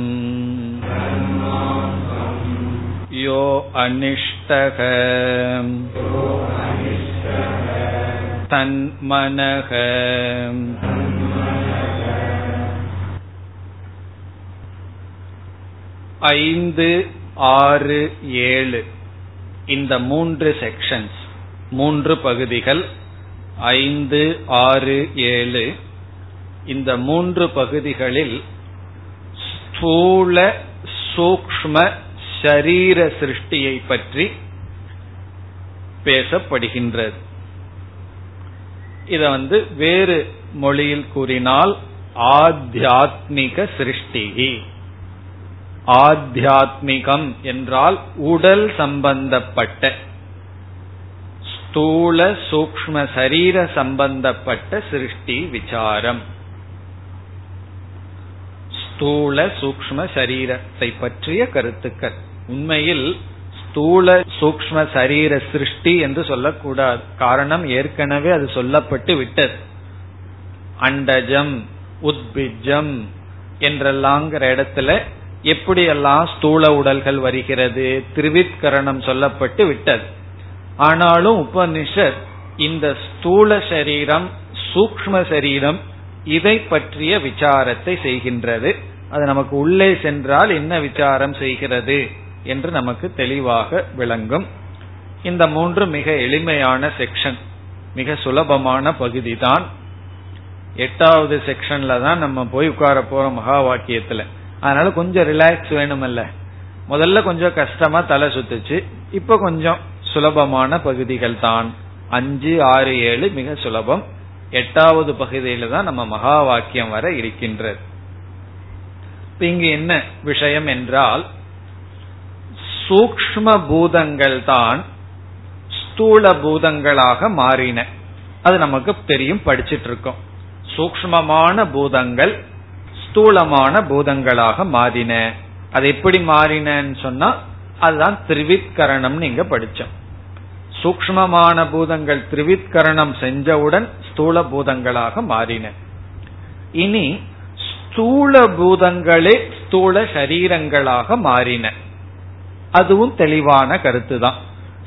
யோ அனிஷ்டஹ தன்மனஹ. ஐந்து, ஆறு, ஏழு, இந்த மூன்று செக்ஷன்ஸ், மூன்று பகுதிகள். ஐந்து, ஆறு, ஏழு, இந்த மூன்று பகுதிகளில் ஸ்தூல சூக்ஷ்ம சரீர சிருஷ்டியை பற்றி பேசப்படுகின்றது. இத வந்து வேறு மொழியில் கூறினால் ஆத்தியாத்மிக சிருஷ்டிகி. ஆத்தியாத்மிகம் என்றால் உடல் சம்பந்தப்பட்ட, ஸ்தூல சூக்ஷ்ம சரீர சம்பந்தப்பட்ட சிருஷ்டி விசாரம். ஸ்தூல சூக்ஷ்ம சரீரத்தை பற்றிய கருத்துக்கள். உண்மையில் ஸ்தூல சூக்ஷ்ம சரீர சிருஷ்டி என்று சொல்லக்கூடாது, காரணம் ஏற்கனவே அது சொல்லப்பட்டு விட்டது. அண்டஜம், உத்பிஜம் என்றல்லாங்கிற இடத்துல எப்படியெல்லாம் ஸ்தூல உடல்கள் வருகிறது, திரிவித்கரணம் சொல்லப்பட்டு விட்டது. ஆனாலும் உபனிஷத் இந்த ஸ்தூல சரீரம், சூக்ஷ்ம சரீரம், இதை பற்றிய விசாரத்தை செய்கின்றது. அது நமக்கு உள்ளே சென்றால் என்ன விசாரம் செய்கிறது என்று நமக்கு தெளிவாக விளங்கும். இந்த மூன்று மிக எளிமையான செக்ஷன், மிக சுலபமான பகுதிதான். எட்டாவது செக்ஷன்ல தான் நம்ம போய் உட்கார போறோம் மகா வாக்கியத்துல. அதனால கொஞ்சம் ரிலாக்ஸ் வேணுமல்ல. முதல்ல கொஞ்சம் கஷ்டமா தலை சுத்துச்சு, இப்ப கொஞ்சம் சுலபமான பகுதிகள் தான். அஞ்சு, ஆறு, ஏழு மிக சுலபம். எட்டாவது பகுதியில தான் நம்ம மகா வாக்கியம் வர இருக்கின்றது. இங்கு என்ன விஷயம் என்றால், சூக்ஷ்ம பூதங்கள் தான் ஸ்தூல பூதங்களாக மாறின. அது நமக்கு தெரியும், படிச்சுட்டு இருக்கோம். சூக்ஷ்மமான பூதங்கள் ஸ்தூலமான பூதங்களாக மாறின. அது எப்படி மாறினன்னு சொன்னா, அதுதான் திரிவித்கரணம். இங்க படிச்சோம், சூக்ஷ்மமான பூதங்கள் திரிவித்கரணம் செஞ்சவுடன் ஸ்தூல பூதங்களாக மாறின. இனி ஸ்தூல பூதங்களே ஸ்தூல சரீரங்களாக மாறின. அதுவும் தெளிவான கருத்து தான்.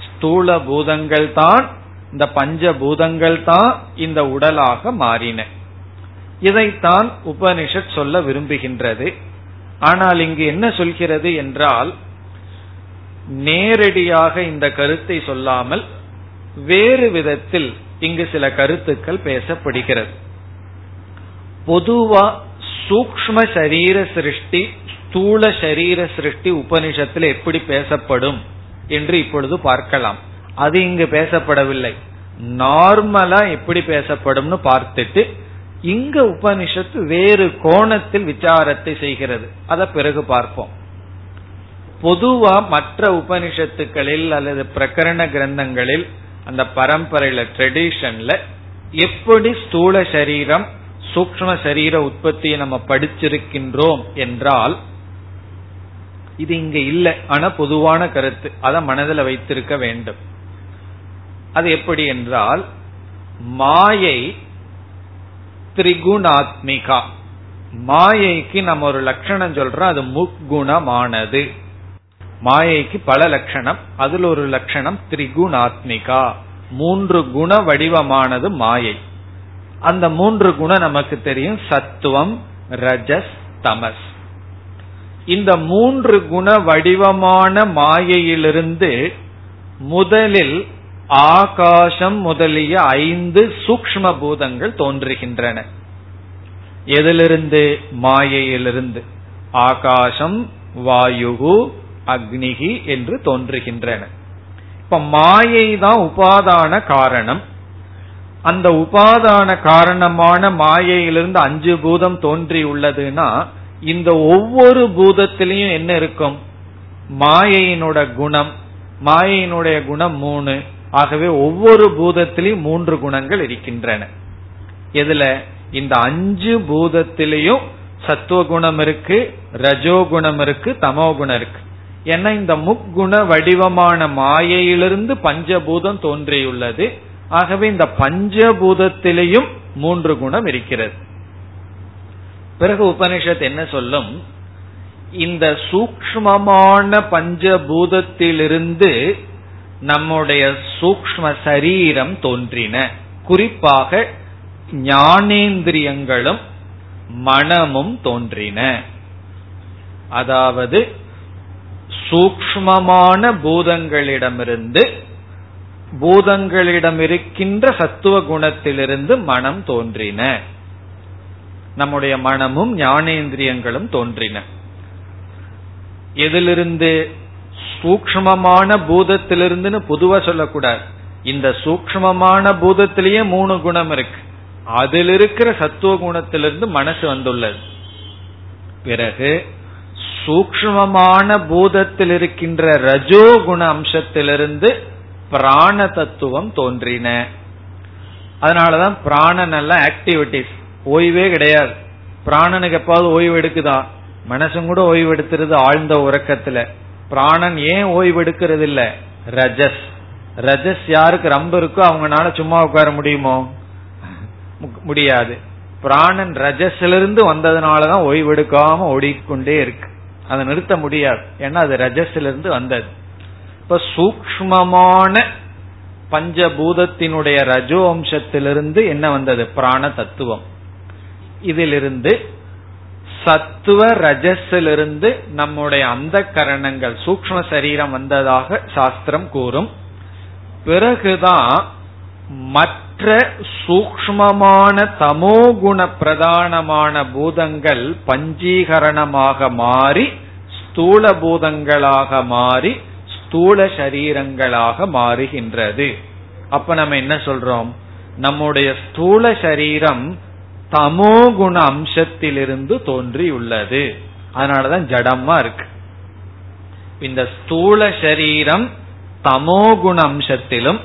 ஸ்தூல பூதங்கள் தான், இந்த பஞ்ச பூதங்கள் தான் இந்த உடலாக மாறின. இதைத்தான் உபனிஷத் சொல்ல விரும்புகின்றது. ஆனால் இங்கு என்ன சொல்கிறது என்றால், நேரடியாக இந்த கருத்தை சொல்லாமல் வேறு விதத்தில் இங்கு சில கருத்துக்கள் பேசப்படுகிறது. பொதுவா சூக்ஷ்ம சரீர சிருஷ்டி, ஸ்தூல சரீர சிருஷ்டி உபனிஷத்தில் எப்படி பேசப்படும் என்று இப்பொழுது பார்க்கலாம். அது இங்கு பேசப்படவில்லை. நார்மலா எப்படி பேசப்படும்னு பார்த்துட்டு இங்க உபனிஷத்து வேறு கோணத்தில் விசாரத்தை செய்கிறது. அத பிறகு பார்ப்போம். பொதுவா மற்ற உபனிஷத்துக்களில் அல்லது பிரகரண கிரந்தங்களில், அந்த பரம்பரையில, ட்ரெடிஷன்ல எப்படி ஸ்தூல சரீரம், சூக்ஷ்ம சரீர உற்பத்தியை நம்ம படிச்சிருக்கின்றோம் என்றால், இது இங்க இல்லை. ஆனா பொதுவான கருத்து, அத மனதில் வைத்திருக்க வேண்டும். அது எப்படி என்றால், மாயை திரிகுணாத்மிகா. மாயைக்கு நம்ம ஒரு லட்சணம் சொல்றோம், அது முக்குணமானது. மாயைக்கு பல லட்சணம், அதுல ஒரு லட்சணம் திரிகுணாத்மிகா, மூன்று குண வடிவமானது மாயை. அந்த மூன்று குணம் நமக்கு தெரியும், சத்துவம், ரஜஸ், தமஸ். இந்த மூன்று குண வடிவமான மாயையிலிருந்து முதலில் ஆகாசம் முதலிய ஐந்து சூக்ஷ்ம பூதங்கள் தோன்றுகின்றன. எதிலிருந்து? மாயையிலிருந்து. ஆகாசம், வாயுகு, அக்னிகி என்று தோன்றுகின்றன. இப்ப மாயை தான் உபாதான காரணம். அந்த உபாதான காரணமான மாயையிலிருந்து அஞ்சு பூதம் தோன்றி உள்ளதுன்னா இந்த ஒவ்வொரு பூதத்திலையும் என்ன இருக்கும்? மாயையினோட குணம். மாயையினுடைய குணம் மூணு. ஆகவே ஒவ்வொரு பூதத்திலையும் மூன்று குணங்கள் இருக்கின்றன. எதுல? இந்த அஞ்சு பூதத்திலையும் சத்துவகுணம் இருக்கு, ரஜோகுணம் இருக்கு, தமோகுணம் இருக்கு. ஏன்னா இந்த முக்குண வடிவமான மாயையிலிருந்து பஞ்சபூதம் தோன்றியுள்ளது. ஆகவே இந்த பஞ்சபூதத்திலையும் மூன்று குணம் இருக்கிறது. பிறகு உபனிஷத் என்ன சொல்லும்? இந்த சூக்ஷ்மமான பஞ்சபூதத்திலிருந்து நம்முடைய சூக்ஷ்ம சரீரம் தோன்றின. குறிப்பாக ஞானேந்திரியங்களும் மனமும் தோன்றின. அதாவது சூக்ஷ்மமான பூதங்களிடமிருந்து, பூதங்களிடம் இருக்கின்ற சத்துவ குணத்திலிருந்து மனம் தோன்றின. நம்முடைய மனமும் ஞானேந்திரியங்களும் தோன்றின. எதிலிருந்து? சூக்ஷ்மமான பூதத்திலிருந்து. பொதுவா சொல்லக்கூடாது, இந்த சூக்ஷ்மமான பூதத்திலேயே மூணு குணம் இருக்கு, அதில் இருக்கிற சத்துவ குணத்திலிருந்து மனசு வந்துள்ளது. பிறகு சூக்ஷ்மமான பூதத்தில் இருக்கின்ற ரஜோகுண அம்சத்திலிருந்து பிராண தத்துவம் தோன்றின. அதனாலதான் பிராணன் எல்லாம் ஆக்டிவிட்டிஸ், ஓய்வே கிடையாது. பிராணனுக்கு எப்பாவது ஓய்வு எடுக்குதான்? மனசும் கூட ஓய்வு எடுத்துருது ஆழ்ந்த உறக்கத்துல. பிராணன் ஏன் ஓய்வு எடுக்கிறது இல்ல? ரஜஸ். ரஜஸ் யாருக்கு ரொம்ப இருக்கோ அவங்கனால சும்மா உட்கார முடியுமோ? முடியாது. பிராணன் ரஜஸிலிருந்து வந்ததுனாலதான் ஓய்வு எடுக்காம ஓடிக்கொண்டே இருக்கு. அதை நிறுத்த முடியாது, ஏன்னா அது ரஜஸிலிருந்து வந்தது. இப்ப சூக்ஷ்மமான பஞ்சபூதத்தினுடைய ரஜோ அம்சத்திலிருந்து என்ன வந்தது? பிராண தத்துவம். இதிலிருந்து சத்துவ ரஜஸிலிருந்து நம்முடைய அந்த கரணங்கள் சூக்ஷ்ம சரீரம் வந்ததாக சாஸ்திரம் கூறும். பிறகுதான் மற்ற சூக்ஷ்மமான தமோகுண பிரதானமான பூதங்கள் பஞ்சீகரணமாக மாறி ஸ்தூல பூதங்களாக மாறி ஸ்தூல சரீரங்களாக மாறுகின்றது. அப்ப நம்ம என்ன சொல்றோம்? நம்முடைய ஸ்தூல சரீரம் தமோகுண அம்சத்திலிருந்து தோன்றியுள்ளது, அதனாலதான் ஜடமா இருக்கு. இந்த ஸ்தூல சரீரம் தமோகுண அம்சத்திலும்,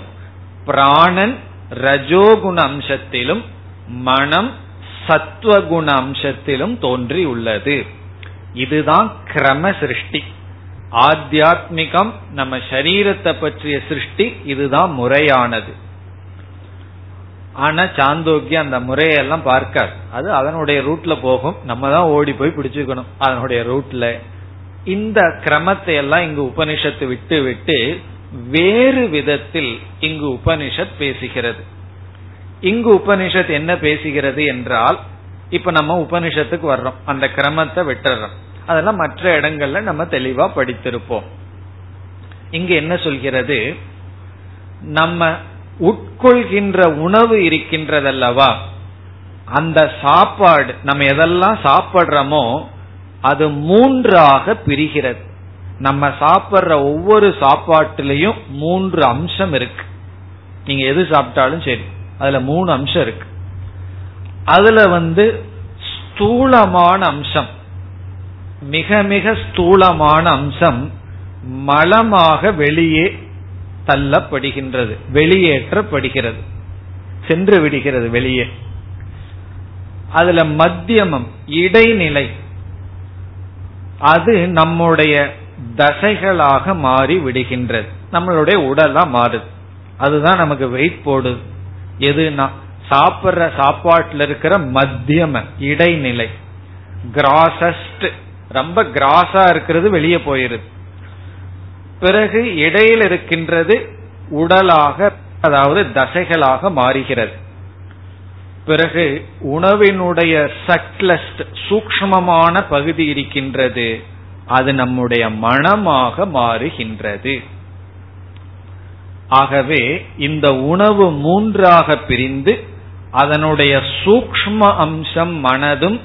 பிராணன் ரஜோகுண அம்சத்திலும், மனம் சத்துவகுண அம்சத்திலும் தோன்றியுள்ளது. இதுதான் கிரம சிருஷ்டி. ஆத்தியாத்மிகம், நம்ம சரீரத்தை பற்றிய சிருஷ்டி, இதுதான் முறையானது. ஆனா சாந்தோக்கியம் அந்த முறையெல்லாம் பார்க்காது, அது அதனுடைய ரூட்ல போகும். நம்ம தான் ஓடி போய் பிடிச்சுக்கணும் அதனுடைய ரூட்ல. இந்த கிரமத்தை எல்லாம் இங்கு உபனிஷத்து விட்டு விட்டு வேறு விதத்தில் இங்கு உபனிஷத் பேசுகிறது. இங்கு உபனிஷத் என்ன பேசுகிறது என்றால், இப்ப நம்ம உபனிஷத்துக்கு வர்றோம், அந்த கிரமத்தை விட்டுறோம். அதெல்லாம் மற்ற இடங்கள்ல நம்ம தெளிவா படித்திருப்போம். இங்கு என்ன சொல்கிறது? நம்ம உட்கொள்கின்ற உணவு இருக்கின்றதல்லவா, அந்த சாப்பாடு, நம்ம எதெல்லாம் சாப்பிடுறோமோ அது மூன்றாக பிரிகிறது. நம்ம சாப்பிடுற ஒவ்வொரு சாப்பாட்டிலையும் மூன்று அம்சம் இருக்கு. நீங்க எது சாப்பிட்டாலும் சரி, அதுல மூணு அம்சம் இருக்கு. அதுல வந்து ஸ்தூலமான அம்சம், மிக மிக ஸ்தூலமான அம்சம் மலமாக வெளியே தள்ளப்படுகின்றது, வெளியேற்றப்படுகிறது, சென்று விடுகிறது வெளியே. அதுல மத்தியமம், இடைநிலை, அது நம்முடைய தசைகளாக மாறி விடுகின்றது, நம்மளுடைய உடலா மாறுது. அதுதான் நமக்கு வெயிட் போடுது. எதுனா சாப்பிடுற சாப்பாட்டுல இருக்கிற மத்தியம, இடைநிலை. கிராசஸ்ட், ரொம்ப கிராஸா இருக்கிறது வெளியே போயிருது. பிறகு இடையில் இருக்கின்றது உடலாக, அதாவது தசைகளாக மாறுகிறது. பிறகு உணவினுடைய சட்லஸ்ட், சூக்ஷ்மமான பகுதி இருக்கின்றது, அது நம்முடைய மனமாக மாறுகின்றது. ஆகவே இந்த உணவு மூன்றாக பிரிந்து அதனுடைய சூக்ஷ்ம அம்சம் மனதும்,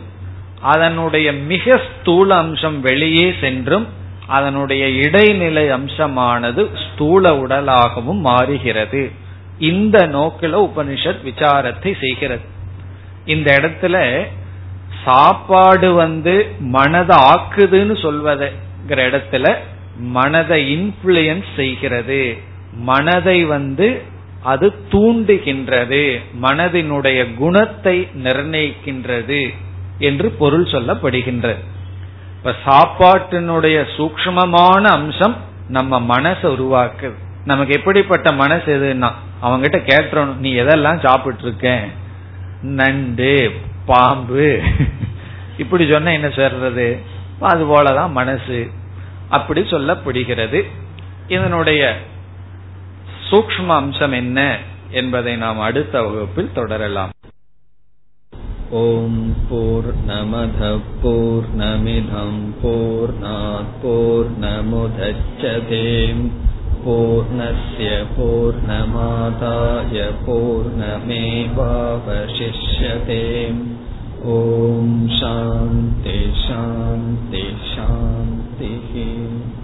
அதனுடைய மிக ஸ்தூல அம்சம் வெளியே சென்றும், அதனுடைய இடைநிலை அம்சமானது ஸ்தூல உடலாகவும் மாறுகிறது. இந்த நோக்கில உபனிஷத் விசாரத்தை செய்கிறது. இந்த இடத்துல சாப்பாடு வந்து மனதை ஆக்குதுன்னு சொல்வதற்கிற இடத்துல மனதை இன்ஃப்ளூயன்ஸ் செய்கிறது, மனதை வந்து அது தூண்டுகின்றது, மனதினுடைய குணத்தை நிர்ணயிக்கின்றது என்று பொருள் சொல்லப்படுகின்றது. இப்ப சாப்பாட்டினுடைய சூக்ஷ்மமான அம்சம் நம்ம மனசை உருவாக்குது. நமக்கு எப்படிப்பட்ட மனசு எதுன்னா அவங்கிட்ட கேட்கணும், நீ எதெல்லாம் சாப்பிட்டு இருக்க, நண்டு பாம்பு இப்படி சொன்ன என்ன சொல்றது, அது போலதான் மனசு அப்படி சொல்லப்படுகிறது. இதனுடைய சூக்ஷ்ம அம்சம் என்ன என்பதை நாம் அடுத்த வகுப்பில் தொடரலாம். ஓம் பூர்ணமத பூர்ணமிதம் பூர்ணாத் பூர்ணமுதச்யதே பூர்ணஸ்ய பூர்ணமாதாய பூர்ணமேவாவசிஷ்யதே. ஓம் சாந்தி சாந்தி சாந்தி.